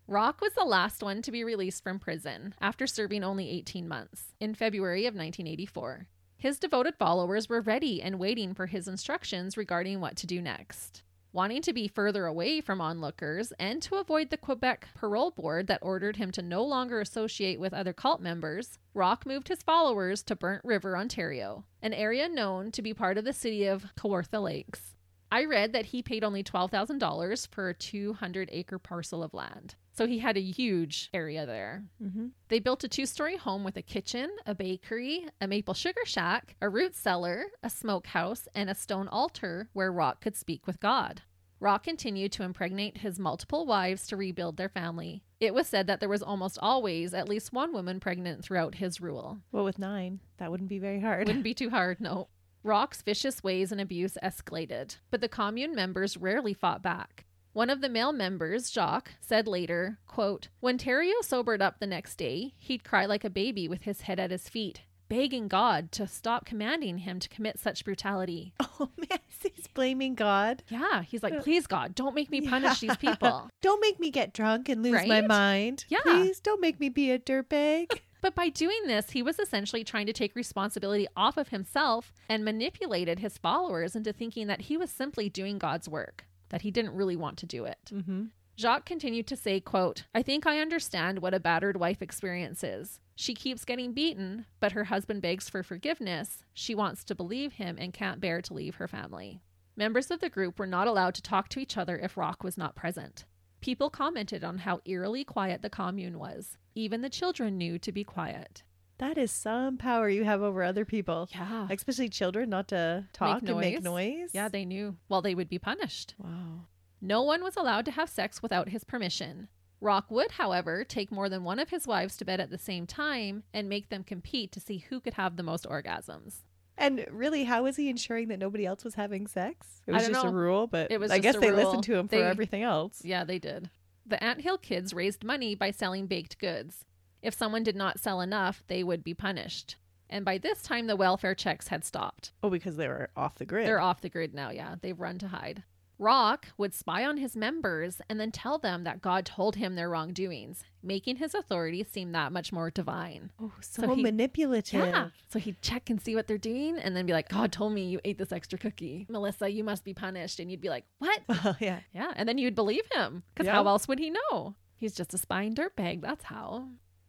Roch was the last one to be released from prison after serving only 18 months in February of 1984. His devoted followers were ready and waiting for his instructions regarding what to do next. Wanting to be further away from onlookers and to avoid the Quebec Parole Board that ordered him to no longer associate with other cult members, Roch moved his followers to Burnt River, Ontario, an area known to be part of the city of Kawartha Lakes. I read that he paid only $12,000 for a 200-acre parcel of land. So he had a huge area there. Mm-hmm. They built a 2-story home with a kitchen, a bakery, a maple sugar shack, a root cellar, a smokehouse, and a stone altar where Roch could speak with God. Roch continued to impregnate his multiple wives to rebuild their family. It was said that there was almost always at least one woman pregnant throughout his rule. Well, with 9, that wouldn't be very hard. Wouldn't be too hard, no. Roch's vicious ways and abuse escalated, but the commune members rarely fought back. One of the male members, Jacques, said later, quote, "When Theriault sobered up the next day, he'd cry like a baby with his head at his feet, begging God to stop commanding him to commit such brutality." Oh, man, he's blaming God. Yeah, he's like, please, God, don't make me punish these people. Don't make me get drunk and lose my mind. Yeah. Please don't make me be a dirtbag. But by doing this, he was essentially trying to take responsibility off of himself and manipulated his followers into thinking that he was simply doing God's work, that he didn't really want to do it. Mm-hmm. Jacques continued to say, quote, "I think I understand what a battered wife experiences. She keeps getting beaten, but her husband begs for forgiveness. She wants to believe him and can't bear to leave her family." Members of the group were not allowed to talk to each other if Roch was not present. People commented on how eerily quiet the commune was. Even the children knew to be quiet. That is some power you have over other people. Yeah. Especially children, not to talk and make noise. Yeah, they knew. Well, they would be punished. Wow. No one was allowed to have sex without his permission. Roch would, however, take more than one of his wives to bed at the same time and make them compete to see who could have the most orgasms. And really, how was he ensuring that nobody else was having sex? It was just a rule, but I guess they listened to him for everything else. Yeah, they did. The Anthill Kids raised money by selling baked goods. If someone did not sell enough, they would be punished. And by this time, the welfare checks had stopped. Oh, because they were off the grid. They're off the grid now, yeah. They've run to hide. Roch would spy on his members and then tell them that God told him their wrongdoings, making his authority seem that much more divine. Oh, so manipulative. Yeah. So he'd check and see what they're doing and then be like, God told me you ate this extra cookie. Melissa, you must be punished. And you'd be like, what? Oh, yeah. Yeah. And then you'd believe him because how else would he know? He's just a spying dirtbag. That's how.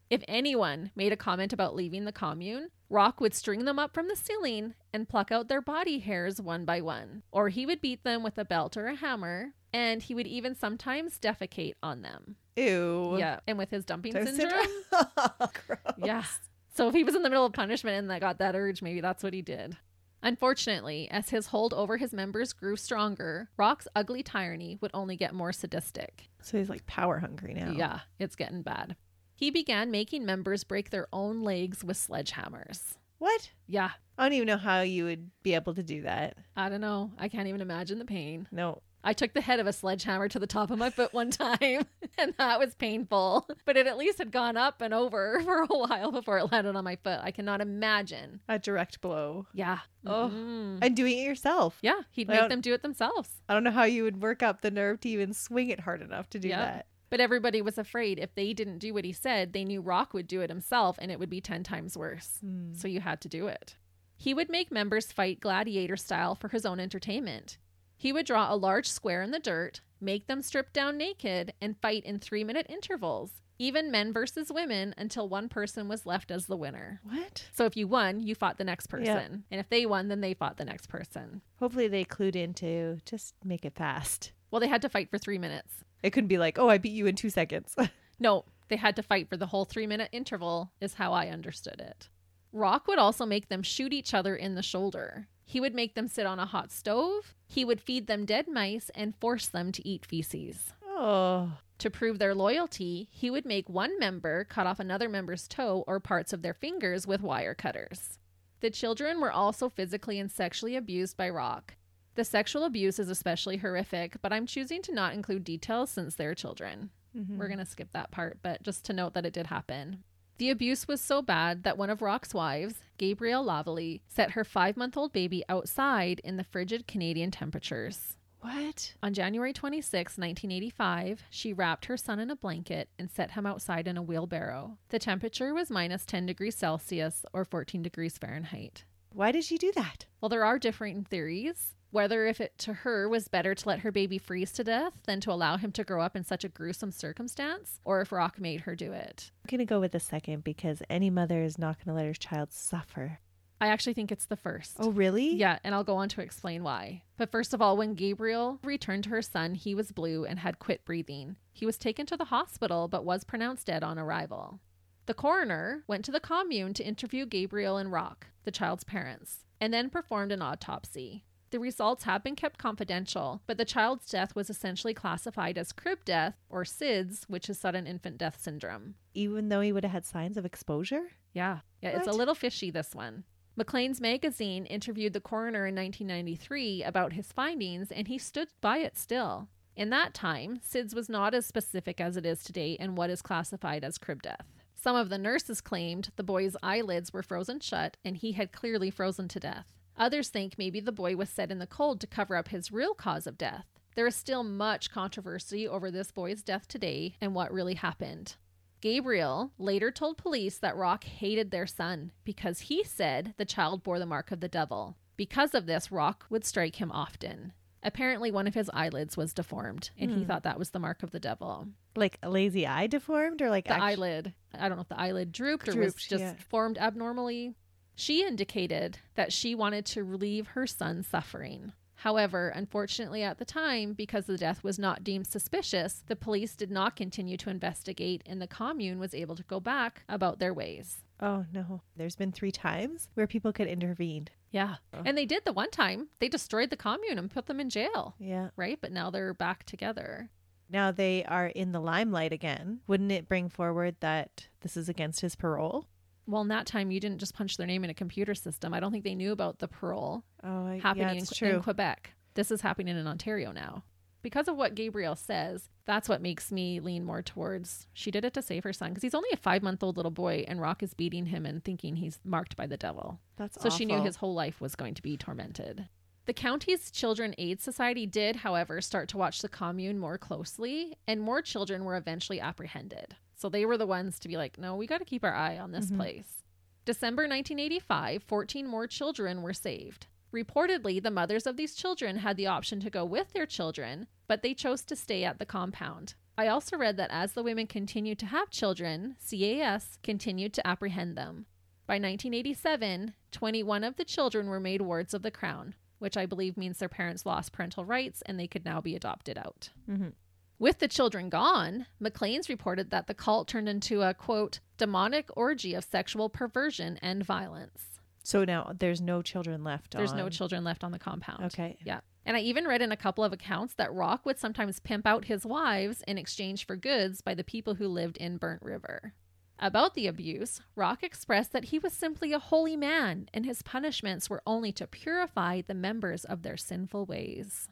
If anyone made a comment about leaving the commune, Roch would string them up from the ceiling and pluck out their body hairs one by one. Or he would beat them with a belt or a hammer, and he would even sometimes defecate on them. Ew. Yeah, and with his dumping syndrome. Oh, gross. Yeah. So if he was in the middle of punishment and got that urge, maybe that's what he did. Unfortunately, as his hold over his members grew stronger, Roch's ugly tyranny would only get more sadistic. So he's like power hungry now. Yeah, it's getting bad. He began making members break their own legs with sledgehammers. What? Yeah. I don't even know how you would be able to do that. I don't know. I can't even imagine the pain. No. I took the head of a sledgehammer to the top of my foot one time, and that was painful. But it at least had gone up and over for a while before it landed on my foot. I cannot imagine. A direct blow. Yeah. Oh. Mm. And doing it yourself. Yeah. He'd make them do it themselves. I don't know how you would work up the nerve to even swing it hard enough to do that. But everybody was afraid if they didn't do what he said, they knew Roch would do it himself and it would be 10 times worse. Mm. So you had to do it. He would make members fight gladiator style for his own entertainment. He would draw a large square in the dirt, make them strip down naked, and fight in 3-minute intervals, even men versus women, until one person was left as the winner. What? So if you won, you fought the next person. Yep. And if they won, then they fought the next person. Hopefully they clued into just make it fast. Well, they had to fight for 3 minutes. It couldn't be like, oh, I beat you in 2 seconds. No, they had to fight for the whole 3-minute interval is how I understood it. Roch would also make them shoot each other in the shoulder. He would make them sit on a hot stove. He would feed them dead mice and force them to eat feces. Oh. To prove their loyalty, he would make one member cut off another member's toe or parts of their fingers with wire cutters. The children were also physically and sexually abused by Roch. The sexual abuse is especially horrific, but I'm choosing to not include details since they're children. Mm-hmm. We're going to skip that part, but just to note that it did happen. The abuse was so bad that one of Roch's wives, Gabrielle Lavallée, set her 5-month-old baby outside in the frigid Canadian temperatures. What? On January 26, 1985, she wrapped her son in a blanket and set him outside in a wheelbarrow. The temperature was minus 10 degrees Celsius or 14 degrees Fahrenheit. Why did she do that? Well, there are differing theories. Whether if it to her was better to let her baby freeze to death than to allow him to grow up in such a gruesome circumstance, or if Roch made her do it. I'm going to go with the second because any mother is not going to let her child suffer. I actually think it's the first. Oh, really? Yeah, and I'll go on to explain why. But first of all, when Gabrielle returned to her son, he was blue and had quit breathing. He was taken to the hospital but was pronounced dead on arrival. The coroner went to the commune to interview Gabrielle and Roch, the child's parents, and then performed an autopsy. The results have been kept confidential, but the child's death was essentially classified as crib death, or SIDS, which is sudden infant death syndrome. Even though he would have had signs of exposure? Yeah. Yeah, what? It's a little fishy, this one. McLean's magazine interviewed the coroner in 1993 about his findings, and he stood by it still. In that time, SIDS was not as specific as it is today in what is classified as crib death. Some of the nurses claimed the boy's eyelids were frozen shut, and he had clearly frozen to death. Others think maybe the boy was set in the cold to cover up his real cause of death. There is still much controversy over this boy's death today and what really happened. Gabrielle later told police that Roch hated their son because he said the child bore the mark of the devil. Because of this, Roch would strike him often. Apparently, one of his eyelids was deformed, and he thought that was the mark of the devil. Like a lazy eye deformed, or like the eyelid? I don't know if the eyelid drooped or was just formed abnormally. She indicated that she wanted to relieve her son's suffering. However, unfortunately at the time, because the death was not deemed suspicious, the police did not continue to investigate, and the commune was able to go back about their ways. Oh, no. There's been 3 times where people could intervene. Yeah. Oh. And they did the one time. They destroyed the commune and put them in jail. Yeah. Right? But now they're back together. Now they are in the limelight again. Wouldn't it bring forward that this is against his parole? Well, in that time, you didn't just punch their name in a computer system. I don't think they knew about the parole happening in Quebec. This is happening in Ontario now. Because of what Gabrielle says, that's what makes me lean more towards she did it to save her son, because he's only a 5-month-old little boy, and Roch is beating him and thinking he's marked by the devil. That's awful. So she knew his whole life was going to be tormented. The county's Children Aid Society did, however, start to watch the commune more closely, and more children were eventually apprehended. So they were the ones to be like, no, we got to keep our eye on this place. December 1985, 14 more children were saved. Reportedly, the mothers of these children had the option to go with their children, but they chose to stay at the compound. I also read that as the women continued to have children, CAS continued to apprehend them. By 1987, 21 of the children were made wards of the Crown, which I believe means their parents lost parental rights and they could now be adopted out. With the children gone, McLean's reported that the cult turned into a, quote, demonic orgy of sexual perversion and violence. So now there's no children left. There's no children left on the compound. Okay. Yeah. And I even read in a couple of accounts that Roch would sometimes pimp out his wives in exchange for goods by the people who lived in Burnt River. About the abuse, Roch expressed that he was simply a holy man and his punishments were only to purify the members of their sinful ways.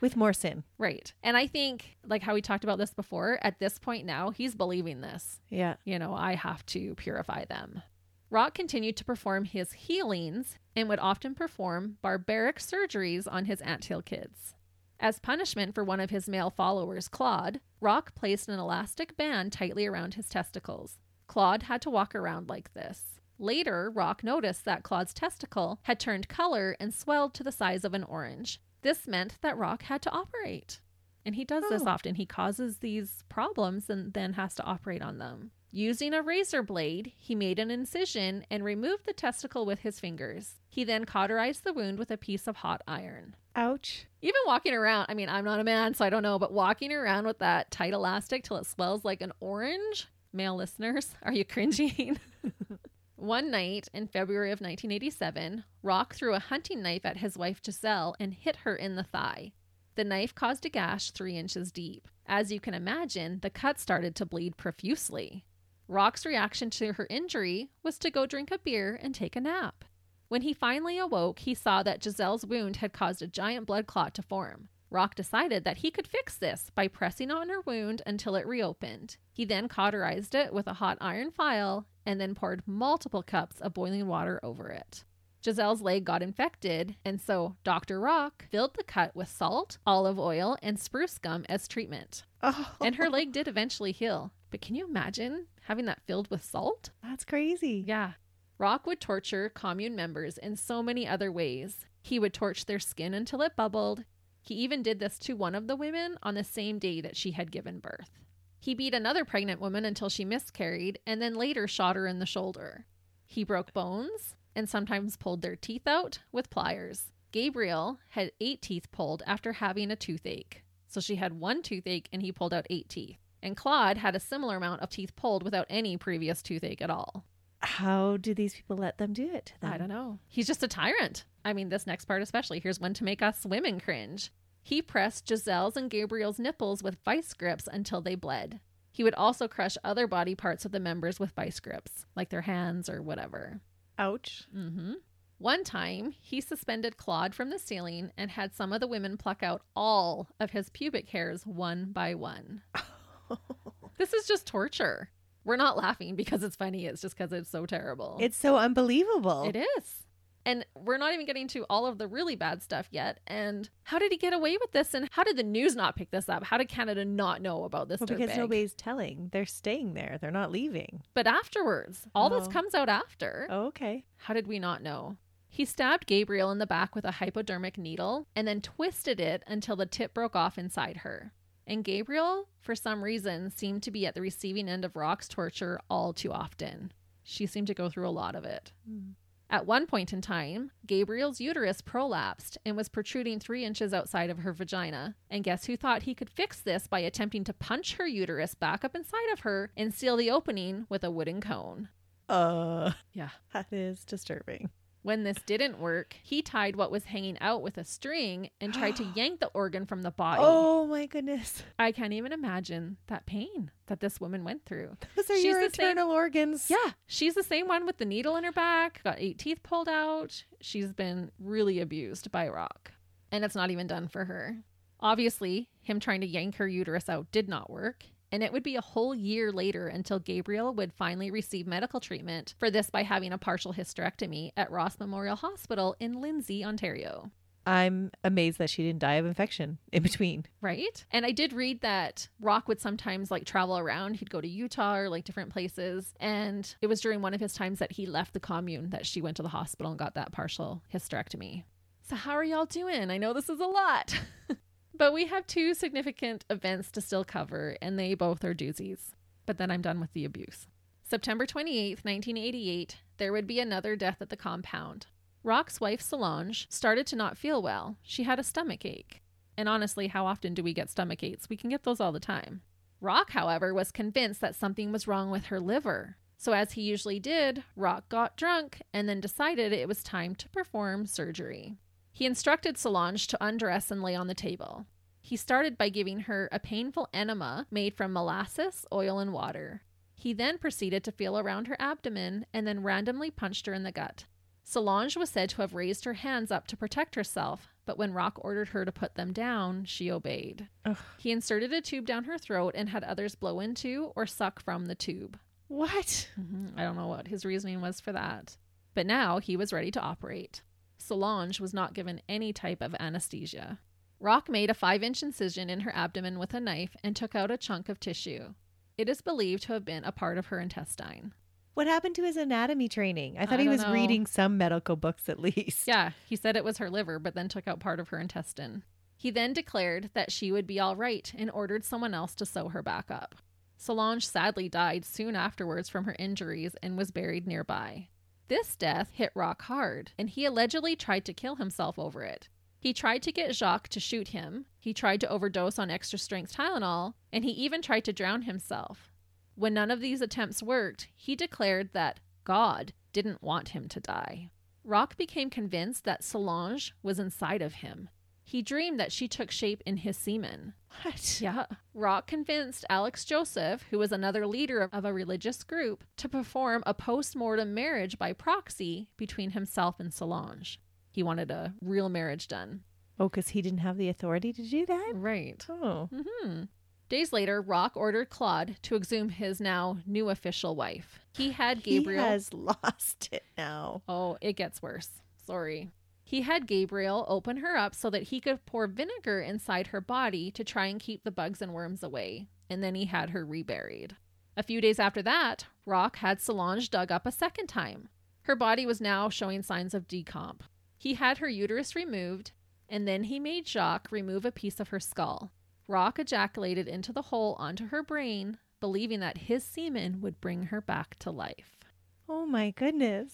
With more sin. Right. And I think, like how we talked about this before, at this point now, he's believing this. Yeah. You know, I have to purify them. Roch continued to perform his healings and would often perform barbaric surgeries on his Anthill kids. As punishment for one of his male followers, Claude, Roch placed an elastic band tightly around his testicles. Claude had to walk around like this. Later, Roch noticed that Claude's testicle had turned color and swelled to the size of an orange. This meant that Roch had to operate. And he does this often. He causes these problems and then has to operate on them. Using a razor blade, he made an incision and removed the testicle with his fingers. He then cauterized the wound with a piece of hot iron. Ouch. Even walking around, I mean, I'm not a man, so I don't know, but walking around with that tight elastic till it swells like an orange? Male listeners, are you cringing? One night in February of 1987, Roch threw a hunting knife at his wife Giselle and hit her in the thigh. The knife caused a gash 3 inches deep. As you can imagine, the cut started to bleed profusely. Roch's reaction to her injury was to go drink a beer and take a nap. When he finally awoke, he saw that Giselle's wound had caused a giant blood clot to form. Roch decided that he could fix this by pressing on her wound until it reopened. He then cauterized it with a hot iron file and then poured multiple cups of boiling water over it. Giselle's leg got infected, and so Dr. Roch filled the cut with salt, olive oil, and spruce gum as treatment. Oh. And her leg did eventually heal. But can you imagine having that filled with salt? That's crazy. Yeah. Roch would torture commune members in so many other ways. He would torch their skin until it bubbled. He even did this to one of the women on the same day that she had given birth. He beat another pregnant woman until she miscarried and then later shot her in the shoulder. He broke bones and sometimes pulled their teeth out with pliers. Gabrielle had 8 teeth pulled after having a toothache. So she had 1 toothache and he pulled out 8 teeth. And Claude had a similar amount of teeth pulled without any previous toothache at all. How do these people let them do it? I don't know. He's just a tyrant. I mean, this next part especially. Here's one to make us women cringe. He pressed Giselle's and Gabrielle's nipples with vice grips until they bled. He would also crush other body parts of the members with vice grips, like their hands or whatever. Ouch. Mm-hmm. One time, he suspended Claude from the ceiling and had some of the women pluck out all of his pubic hairs one by one. This is just torture. We're not laughing because it's funny. It's just because it's so terrible. It's so unbelievable. It is. And we're not even getting to all of the really bad stuff yet. And how did he get away with this? And how did the news not pick this up? How did Canada not know about this? Well, because nobody's telling. They're staying there. They're not leaving. But afterwards, all this comes out after. Oh, okay. How did we not know? He stabbed Gabrielle in the back with a hypodermic needle and then twisted it until the tip broke off inside her. And Gabrielle, for some reason, seemed to be at the receiving end of Roch's torture all too often. She seemed to go through a lot of it. Mm. At one point in time, Gabrielle's uterus prolapsed and was protruding 3 inches outside of her vagina. And guess who thought he could fix this by attempting to punch her uterus back up inside of her and seal the opening with a wooden cone? Yeah. That is disturbing. When this didn't work, he tied what was hanging out with a string and tried to yank the organ from the body. Oh my goodness. I can't even imagine that pain that this woman went through. Those are your internal organs. Yeah. She's the same one with the needle in her back, got 8 teeth pulled out. She's been really abused by Roch. And it's not even done for her. Obviously, him trying to yank her uterus out did not work. And it would be a whole year later until Gabrielle would finally receive medical treatment for this by having a partial hysterectomy at Ross Memorial Hospital in Lindsay, Ontario. I'm amazed that she didn't die of infection in between. Right? And I did read that Roch would sometimes travel around. He'd go to Utah or different places. And it was during one of his times that he left the commune that she went to the hospital and got that partial hysterectomy. So how are y'all doing? I know this is a lot. But we have 2 significant events to still cover, and they both are doozies. But then I'm done with the abuse. September 28th, 1988, there would be another death at the compound. Roch's wife, Solange, started to not feel well. She had a stomach ache. And honestly, how often do we get stomach aches? We can get those all the time. Roch, however, was convinced that something was wrong with her liver. So as he usually did, Roch got drunk and then decided it was time to perform surgery. He instructed Solange to undress and lay on the table. He started by giving her a painful enema made from molasses, oil, and water. He then proceeded to feel around her abdomen and then randomly punched her in the gut. Solange was said to have raised her hands up to protect herself, but when Roch ordered her to put them down, she obeyed. Ugh. He inserted a tube down her throat and had others blow into or suck from the tube. What? I don't know what his reasoning was for that. But now he was ready to operate. Solange was not given any type of anesthesia. Roch made a 5-inch incision in her abdomen with a knife and took out a chunk of tissue. It is believed to have been a part of her intestine. What happened to his anatomy training? I thought he was reading some medical books at least. Yeah, he said it was her liver, but then took out part of her intestine. He then declared that she would be all right and ordered someone else to sew her back up. Solange sadly died soon afterwards from her injuries and was buried nearby. This death hit Roch hard, and he allegedly tried to kill himself over it. He tried to get Jacques to shoot him, he tried to overdose on extra-strength Tylenol, and he even tried to drown himself. When none of these attempts worked, he declared that God didn't want him to die. Roch became convinced that Solange was inside of him. He dreamed that she took shape in his semen. What? Yeah. Roch convinced Alex Joseph, who was another leader of a religious group, to perform a post-mortem marriage by proxy between himself and Solange. He wanted a real marriage done. Oh, because he didn't have the authority to do that? Right. Oh. Mm-hmm. Days later, Roch ordered Claude to exhume his now new official wife. He had Gabrielle. He has lost it now. Oh, it gets worse. slurry. He had Gabrielle open her up so that he could pour vinegar inside her body to try and keep the bugs and worms away, and then he had her reburied. A few days after that, Roch had Solange dug up a second time. Her body was now showing signs of decomp. He had her uterus removed, and then he made Jacques remove a piece of her skull. Roch ejaculated into the hole onto her brain, believing that his semen would bring her back to life. Oh my goodness.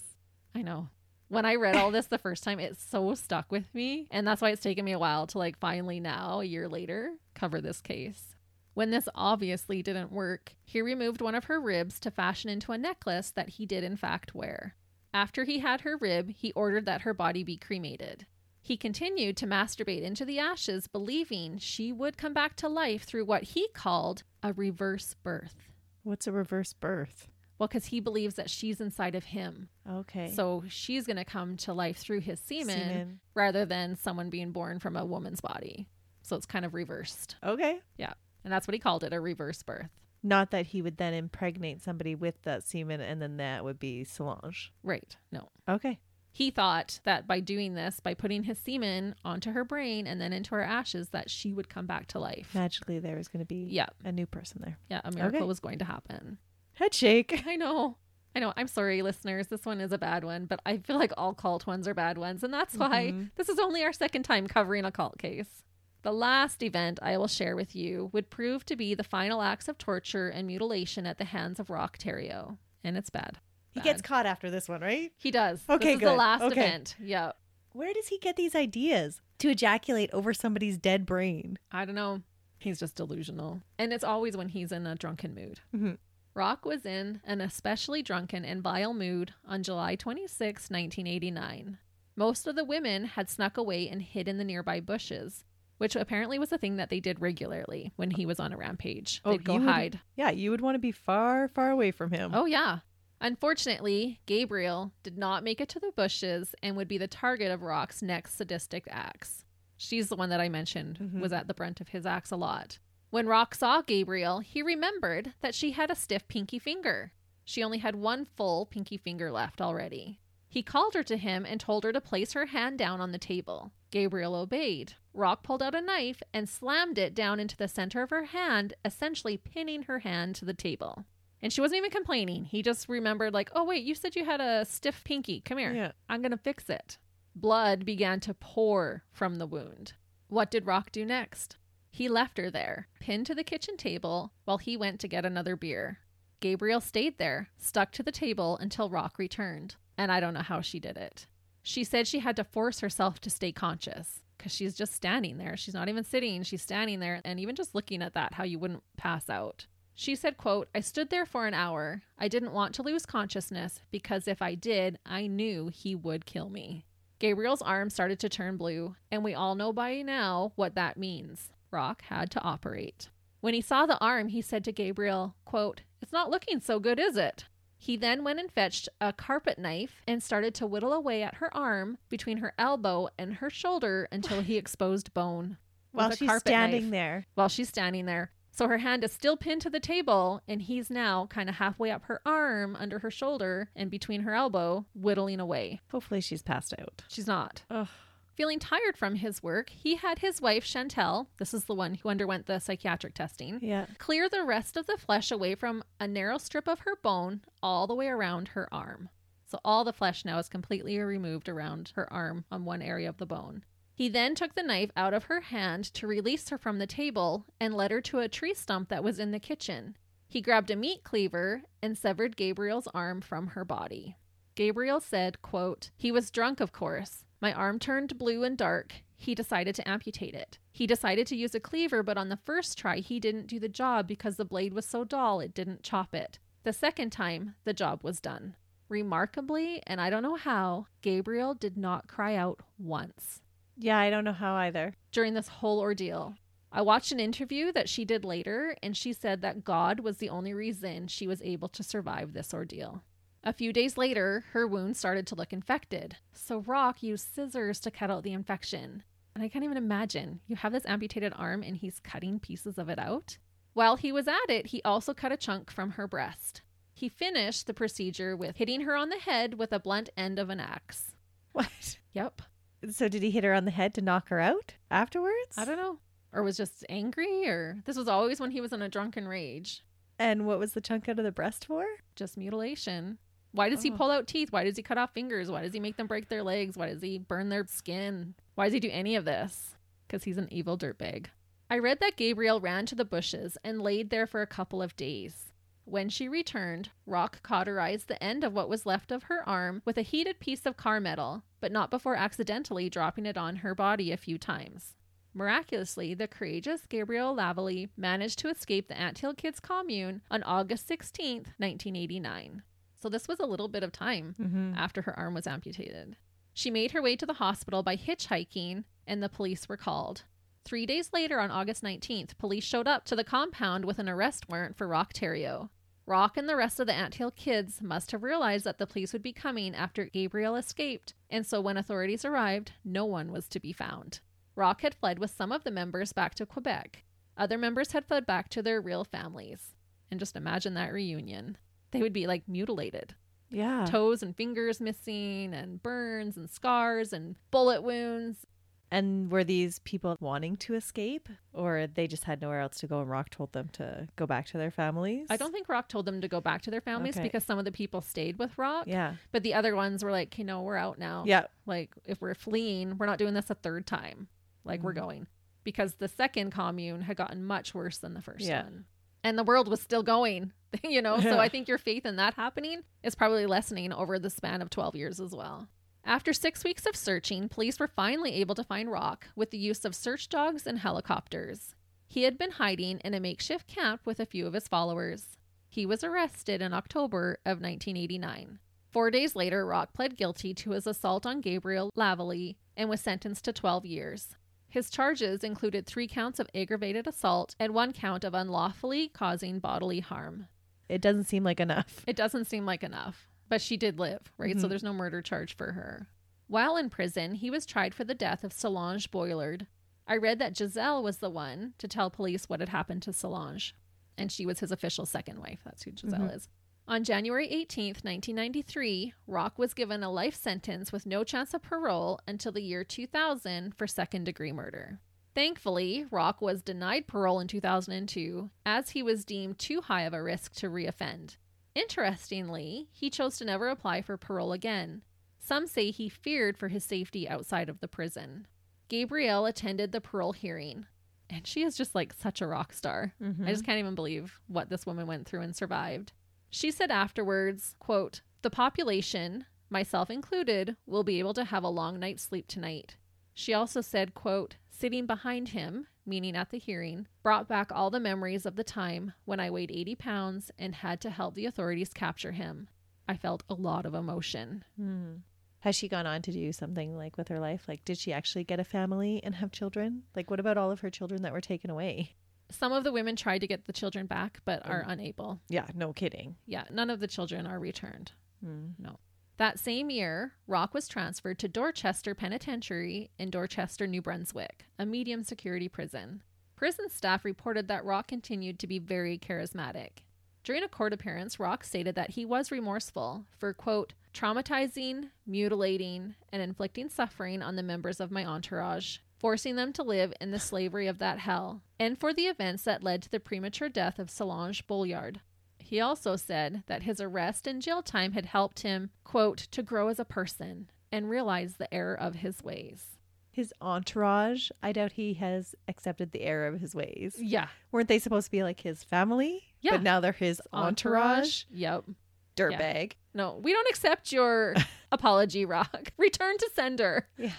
I know. When I read all this the first time, it so stuck with me. And that's why it's taken me a while to finally now, a year later, cover this case. When this obviously didn't work, he removed one of her ribs to fashion into a necklace that he did in fact wear. After he had her rib, he ordered that her body be cremated. He continued to masturbate into the ashes, believing she would come back to life through what he called a reverse birth. What's a reverse birth? Well, because he believes that she's inside of him. Okay. So she's going to come to life through his semen rather than someone being born from a woman's body. So it's kind of reversed. Okay. Yeah. And that's what he called it, a reverse birth. Not that he would then impregnate somebody with that semen and then that would be Solange. Right. No. Okay. He thought that by doing this, by putting his semen onto her brain and then into her ashes, that she would come back to life. Magically, there was going to be a new person there. Yeah. A miracle was going to happen. Head shake. I know. I'm sorry, listeners. This one is a bad one, but I feel like all cult ones are bad ones. And that's why this is only our second time covering a cult case. The last event I will share with you would prove to be the final acts of torture and mutilation at the hands of Roch Theriault. And it's bad. He gets caught after this one, right? He does. Okay, this is the last event. Yeah. Where does he get these ideas to ejaculate over somebody's dead brain? I don't know. He's just delusional. And it's always when he's in a drunken mood. Mm-hmm. Roch was in an especially drunken and vile mood on July 26, 1989. Most of the women had snuck away and hid in the nearby bushes, which apparently was a thing that they did regularly when he was on a rampage. They'd go hide. Yeah, you would want to be far, far away from him. Oh, yeah. Unfortunately, Gabrielle did not make it to the bushes and would be the target of Roch's next sadistic acts. She's the one that I mentioned was at the brunt of his acts a lot. When Roch saw Gabrielle, he remembered that she had a stiff pinky finger. She only had one full pinky finger left already. He called her to him and told her to place her hand down on the table. Gabrielle obeyed. Roch pulled out a knife and slammed it down into the center of her hand, essentially pinning her hand to the table. And she wasn't even complaining. He just remembered oh, wait, you said you had a stiff pinky. Come here. Yeah. I'm going to fix it. Blood began to pour from the wound. What did Roch do next? He left her there, pinned to the kitchen table, while he went to get another beer. Gabrielle stayed there, stuck to the table until Roch returned. And I don't know how she did it. She said she had to force herself to stay conscious because she's just standing there. She's not even sitting. She's standing there. And even just looking at that, how you wouldn't pass out. She said, quote, "I stood there for an hour. I didn't want to lose consciousness because if I did, I knew he would kill me." Gabrielle's arm started to turn blue. And we all know by now what that means. Roch had to operate. When he saw the arm, he said to Gabrielle, quote, "It's not looking so good, is it?" He then went and fetched a carpet knife and started to whittle away at her arm between her elbow and her shoulder until he exposed bone. While she's standing there. So her hand is still pinned to the table and he's now kind of halfway up her arm under her shoulder and between her elbow, whittling away. Hopefully she's passed out. She's not. Ugh. Feeling tired from his work, he had his wife, Chantel, this is the one who underwent the psychiatric testing, clear the rest of the flesh away from a narrow strip of her bone all the way around her arm. So all the flesh now is completely removed around her arm on one area of the bone. He then took the knife out of her hand to release her from the table and led her to a tree stump that was in the kitchen. He grabbed a meat cleaver and severed Gabrielle's arm from her body. Gabrielle said, quote, "He was drunk, of course. My arm turned blue and dark. He decided to amputate it. He decided to use a cleaver, but on the first try, he didn't do the job because the blade was so dull it didn't chop it. The second time, the job was done." Remarkably, and I don't know how, Gabrielle did not cry out once. Yeah, I don't know how either. During this whole ordeal. I watched an interview that she did later, and she said that God was the only reason she was able to survive this ordeal. A few days later, her wound started to look infected. So Roch used scissors to cut out the infection. And I can't even imagine. You have this amputated arm and he's cutting pieces of it out. While he was at it, he also cut a chunk from her breast. He finished the procedure with hitting her on the head with a blunt end of an axe. What? Yep. So did he hit her on the head to knock her out afterwards? I don't know. Or was just angry, or this was always when he was in a drunken rage. And what was the chunk out of the breast for? Just mutilation. Why does he pull out teeth? Why does he cut off fingers? Why does he make them break their legs? Why does he burn their skin? Why does he do any of this? Because he's an evil dirtbag. I read that Gabrielle ran to the bushes and laid there for a couple of days. When she returned, Roch cauterized the end of what was left of her arm with a heated piece of car metal, but not before accidentally dropping it on her body a few times. Miraculously, the courageous Gabrielle Lavallée managed to escape the Anthill Kids commune on August 16th, 1989. So this was a little bit of time after her arm was amputated. She made her way to the hospital by hitchhiking, and the police were called. 3 days later, on August 19th, police showed up to the compound with an arrest warrant for Roch Theriault. Roch and the rest of the Anthill Kids must have realized that the police would be coming after Gabrielle escaped, and so when authorities arrived, no one was to be found. Roch had fled with some of the members back to Quebec. Other members had fled back to their real families. And just imagine that reunion. They would be like mutilated. Yeah. Toes and fingers missing, and burns and scars and bullet wounds. And were these people wanting to escape, or they just had nowhere else to go and Roch told them to go back to their families? I don't think Roch told them to go back to their families because some of the people stayed with Roch. Yeah. But the other ones were like, you know, we're out now. Yeah. Like, if we're fleeing, we're not doing this a third time. Like, we're going. Because the second commune had gotten much worse than the first one. And the world was still going, you know? So I think your faith in that happening is probably lessening over the span of 12 years as well. After 6 weeks of searching, police were finally able to find Roch with the use of search dogs and helicopters. He had been hiding in a makeshift camp with a few of his followers. He was arrested in October of 1989. 4 days later, Roch pled guilty to his assault on Gabrielle Lavallée and was sentenced to 12 years. His charges included 3 counts of aggravated assault and 1 count of unlawfully causing bodily harm. It doesn't seem like enough. It doesn't seem like enough. But she did live, right? So there's no murder charge for her. While in prison, he was tried for the death of Solange Boilard. I read that Giselle was the one to tell police what had happened to Solange. And she was his official second wife. That's who Giselle is. On January 18th, 1993, Roch was given a life sentence with no chance of parole until the year 2000 for second-degree murder. Thankfully, Roch was denied parole in 2002 as he was deemed too high of a risk to reoffend. Interestingly, he chose to never apply for parole again. Some say he feared for his safety outside of the prison. Gabrielle attended the parole hearing, and she is just like such a rock star. I just can't even believe what this woman went through and survived. She said afterwards, quote, "The population, myself included, will be able to have a long night's sleep tonight." She also said, quote, "Sitting behind him," meaning at the hearing, "brought back all the memories of the time when I weighed 80 pounds and had to help the authorities capture him. I felt a lot of emotion." Has she gone on to do something like with her life? Like, did she actually get a family and have children? Like, what about all of her children that were taken away? Some of the women tried to get the children back, but are unable. Yeah, no kidding. Yeah, none of the children are returned. No. That same year, Roch was transferred to Dorchester Penitentiary in Dorchester, New Brunswick, a medium security prison. Prison staff reported that Roch continued to be very charismatic. During a court appearance, Roch stated that he was remorseful for, quote, "traumatizing, mutilating, and inflicting suffering on the members of my entourage, forcing them to live in the slavery of that hell, and for the events that led to the premature death of Solange Boilard." He also said that his arrest and jail time had helped him, quote, "to grow as a person and realize the error of his ways." His entourage? I doubt he has accepted the error of his ways. Yeah. Weren't they supposed to be like his family? Yeah. But now they're his entourage? Yep. Dirtbag. Yeah. No, we don't accept your apology, Roch. Return to sender. Yeah.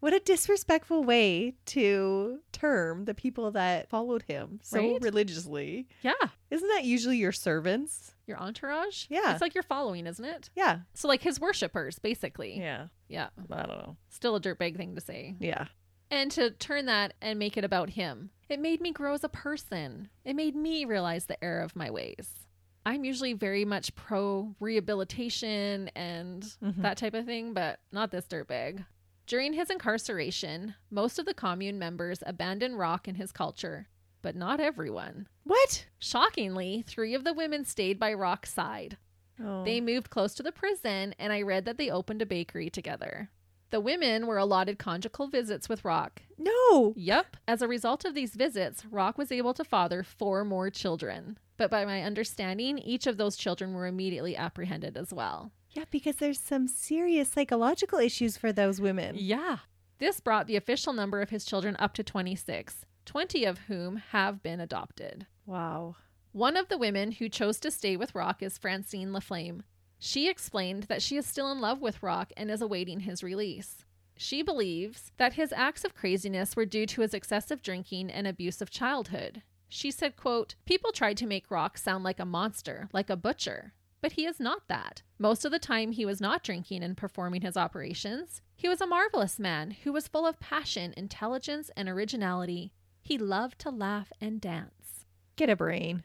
What a disrespectful way to term the people that followed him so religiously. Yeah. Isn't that usually your servants? Your entourage? Yeah. It's like your following, isn't it? Yeah. So like his worshipers, basically. Yeah. Yeah. I don't know. Still a dirtbag thing to say. Yeah. And to turn that and make it about him. It made me grow as a person. It made me realize the error of my ways. I'm usually very much pro rehabilitation and that type of thing, but not this dirtbag. During his incarceration, most of the commune members abandoned Roch and his culture, but not everyone. What? Shockingly, 3 of the women stayed by Roch's side. Oh. They moved close to the prison, and I read that they opened a bakery together. The women were allotted conjugal visits with Roch. No! Yep. As a result of these visits, Roch was able to father 4 more children. But by my understanding, each of those children were immediately apprehended as well. Yeah, because there's some serious psychological issues for those women. Yeah. This brought the official number of his children up to 26, 20 of whom have been adopted. Wow. One of the women who chose to stay with Roch is Francine Laflamme. She explained that she is still in love with Roch and is awaiting his release. She believes that his acts of craziness were due to his excessive drinking and abusive childhood. She said, quote, "People tried to make Roch sound like a monster, like a butcher. But he is not that. Most of the time he was not drinking and performing his operations. He was a marvelous man who was full of passion, intelligence, and originality. He loved to laugh and dance." Get a brain.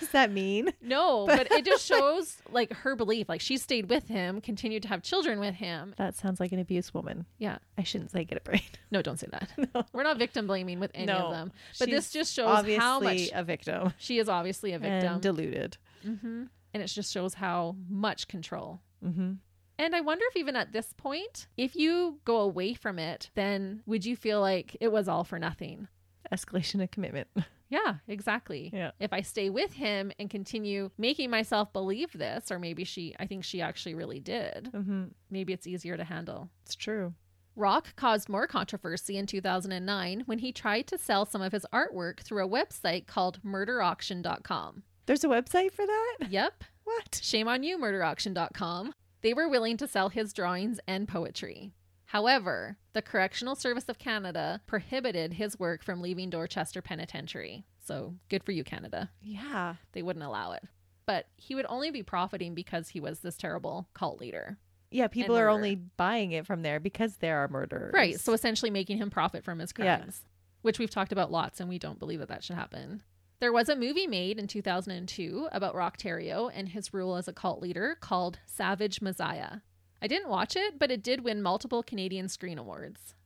Does that mean? No, but it just shows like her belief. Like she stayed with him, continued to have children with him. That sounds like an abuse woman. Yeah. I shouldn't say get a brain. No, don't say that. No. We're not victim blaming with any of them. But this just shows how much a victim. She is obviously a victim. And deluded. Mm-hmm. And it just shows how much control. Mm-hmm. And I wonder if even at this point, if you go away from it, then would you feel like it was all for nothing? Escalation of commitment. Yeah, exactly. Yeah. If I stay with him and continue making myself believe this, or maybe I think she actually really did. Mm-hmm. Maybe it's easier to handle. It's true. Roch caused more controversy in 2009 when he tried to sell some of his artwork through a website called MurderAuction.com. There's a website for that? Yep. What? Shame on you, MurderAuction.com. They were willing to sell his drawings and poetry. However, the Correctional Service of Canada prohibited his work from leaving Dorchester Penitentiary. So good for you, Canada. Yeah. They wouldn't allow it. But he would only be profiting because he was this terrible cult leader. Yeah, people are only buying it from there because there are murderers. Right. So essentially making him profit from his crimes, which we've talked about lots, and we don't believe that should happen. There was a movie made in 2002 about Roch Theriault and his rule as a cult leader called Savage Messiah. I didn't watch it, but it did win multiple Canadian Screen Awards.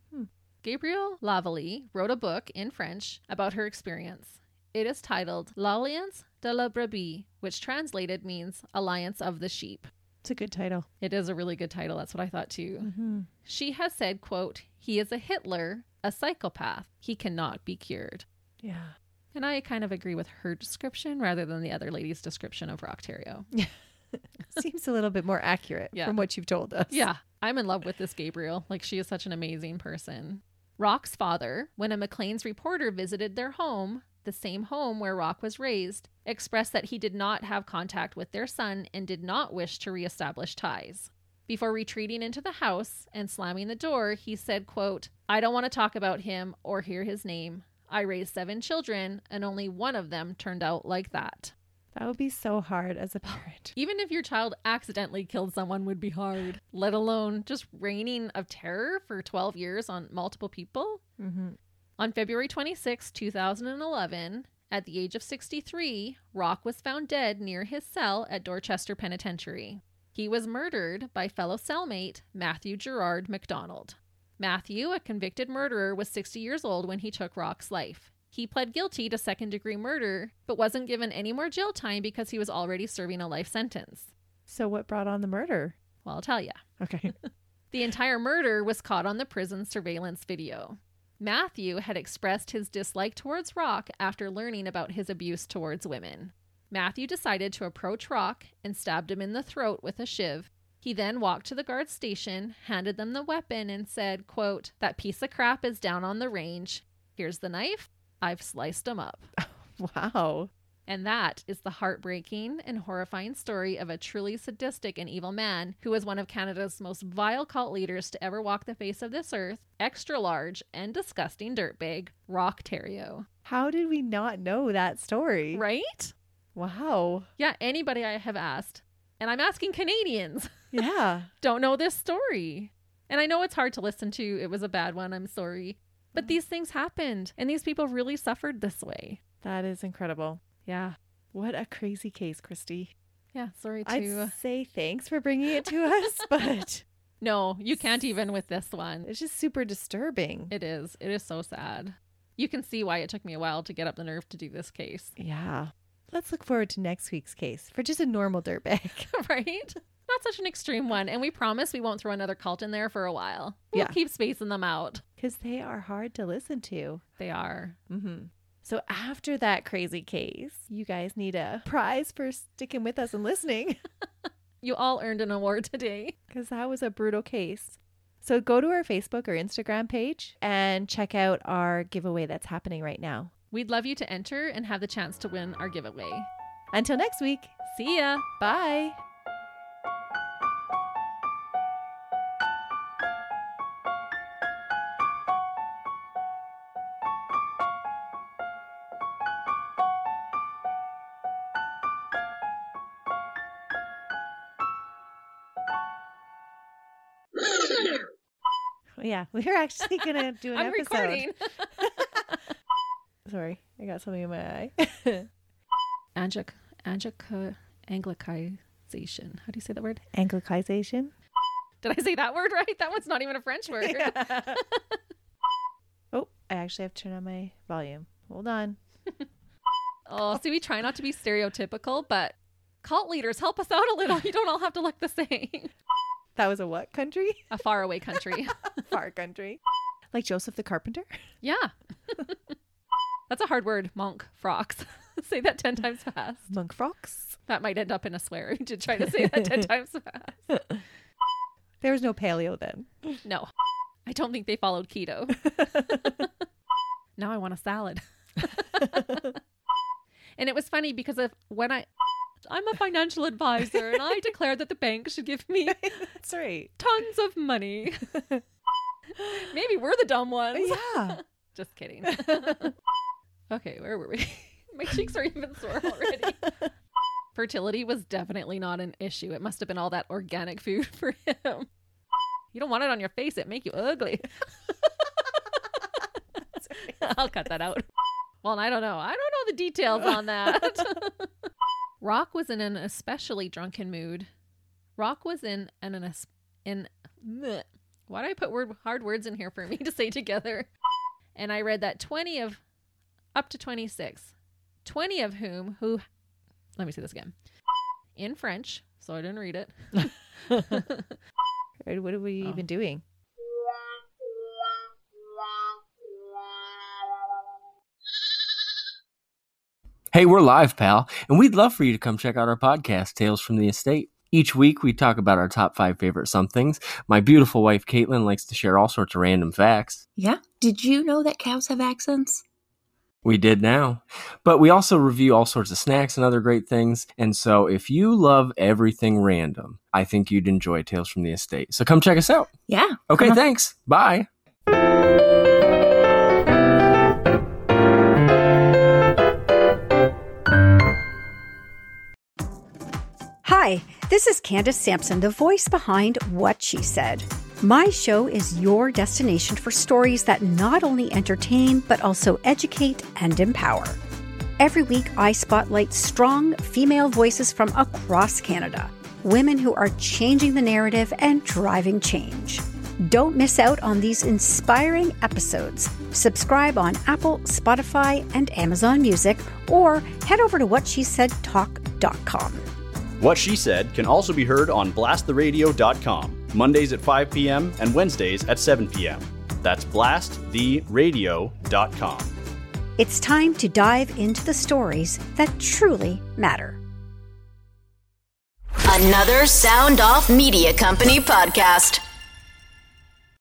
Gabrielle Lavallée wrote a book in French about her experience. It is titled L'Alliance de la Brebis, which translated means Alliance of the Sheep. It's a good title. It is a really good title. That's what I thought too. Mm-hmm. She has said, quote, "He is a Hitler, a psychopath. He cannot be cured." Yeah. And I kind of agree with her description rather than the other lady's description of Roch Theriault. Yeah. Seems a little bit more accurate from what you've told us. Yeah. I'm in love with this Gabrielle. Like, she is such an amazing person. Roch's father, when a McLean's reporter visited their home, the same home where Roch was raised, expressed that he did not have contact with their son and did not wish to reestablish ties. Before retreating into the house and slamming the door, he said, quote, "I don't want to talk about him or hear his name. I raised 7 children and only one of them turned out like that." That would be so hard as a parent. Even if your child accidentally killed someone would be hard, let alone just reigning of terror for 12 years on multiple people. Mm-hmm. On February 26, 2011, at the age of 63, Roch was found dead near his cell at Dorchester Penitentiary. He was murdered by fellow cellmate Matthew Gerard McDonald. Matthew, a convicted murderer, was 60 years old when he took Roch's life. He pled guilty to second-degree murder, but wasn't given any more jail time because he was already serving a life sentence. So what brought on the murder? Well, I'll tell you. Okay. The entire murder was caught on the prison surveillance video. Matthew had expressed his dislike towards Roch after learning about his abuse towards women. Matthew decided to approach Roch and stabbed him in the throat with a shiv. He then walked to the guard station, handed them the weapon, and said, quote, "That piece of crap is down on the range. Here's the knife. I've sliced them up." Wow. And that is the heartbreaking and horrifying story of a truly sadistic and evil man who was one of Canada's most vile cult leaders to ever walk the face of this earth, extra large and disgusting dirtbag, Roch Theriault. How did we not know that story? Right? Wow. Yeah, anybody I have asked, and I'm asking Canadians, yeah, don't know this story. And I know it's hard to listen to. It was a bad one. I'm sorry. But these things happened, and these people really suffered this way. That is incredible. Yeah. What a crazy case, Christy. Yeah, sorry to... I'd say thanks for bringing it to us, but... No, you can't even with this one. It's just super disturbing. It is. It is so sad. You can see why it took me a while to get up the nerve to do this case. Yeah. let's look forward to next week's case for just a normal dirtbag. Right? Not such an extreme one. And we promise we won't throw another cult in there for a while. We'll keep spacing them out. Because they are hard to listen to. They are. Mm-hmm. So after that crazy case, you guys need a prize for sticking with us and listening. You all earned an award today. Because that was a brutal case. So go to our Facebook or Instagram page and check out our giveaway that's happening right now. We'd love you to enter and have the chance to win our giveaway. Until next week. See ya. Bye. Yeah, we're actually going to do an I'm episode. I'm recording. Sorry, I got something in my eye. Anglicization. How do you say that word? Anglicization. Did I say that word right? That one's not even a French word. Yeah. Oh, I actually have to turn on my volume. Hold on. Oh, see, we try not to be stereotypical, but cult leaders, help us out a little. You don't all have to look the same. That was a what country? A faraway country. Far country. Like Joseph the Carpenter? Yeah. That's a hard word. Monk frocks. Say that 10 times fast. Monk frocks? That might end up in a swear to try to say that 10 times fast. There was no paleo then. No. I don't think they followed keto. Now I want a salad. And it was funny because I'm a financial advisor and I declare that the bank should give me That's right. tons of money. Maybe we're the dumb ones. Yeah. Just kidding. Okay, where were we? My cheeks are even sore already. Fertility was definitely not an issue. It must have been all that organic food for him. You don't want it on your face. It make you ugly. I'll cut that out. Well, I don't know. I don't know the details on that. Roch was in an especially drunken mood. Roch was Why do I put hard words in here for me to say together? And I read that 20 of whom let me say this again in French, so I didn't read it. What are we even doing? Hey, we're live, pal, and we'd love for you to come check out our podcast, Tales from the Estate. Each week, we talk about our top 5 favorite somethings. My beautiful wife, Caitlin, likes to share all sorts of random facts. Yeah. Did you know that cows have accents? We did now. But we also review all sorts of snacks and other great things. And so if you love everything random, I think you'd enjoy Tales from the Estate. So come check us out. Yeah. Okay, thanks. Bye. Hi, this is Candace Sampson, the voice behind What She Said. My show is your destination for stories that not only entertain, but also educate and empower. Every week, I spotlight strong female voices from across Canada, women who are changing the narrative and driving change. Don't miss out on these inspiring episodes. Subscribe on Apple, Spotify, and Amazon Music, or head over to whatshesaidtalk.com. What She Said can also be heard on blasttheradio.com, Mondays at 5 p.m. and Wednesdays at 7 p.m. That's blasttheradio.com. It's time to dive into the stories that truly matter. Another Sound Off Media Company podcast.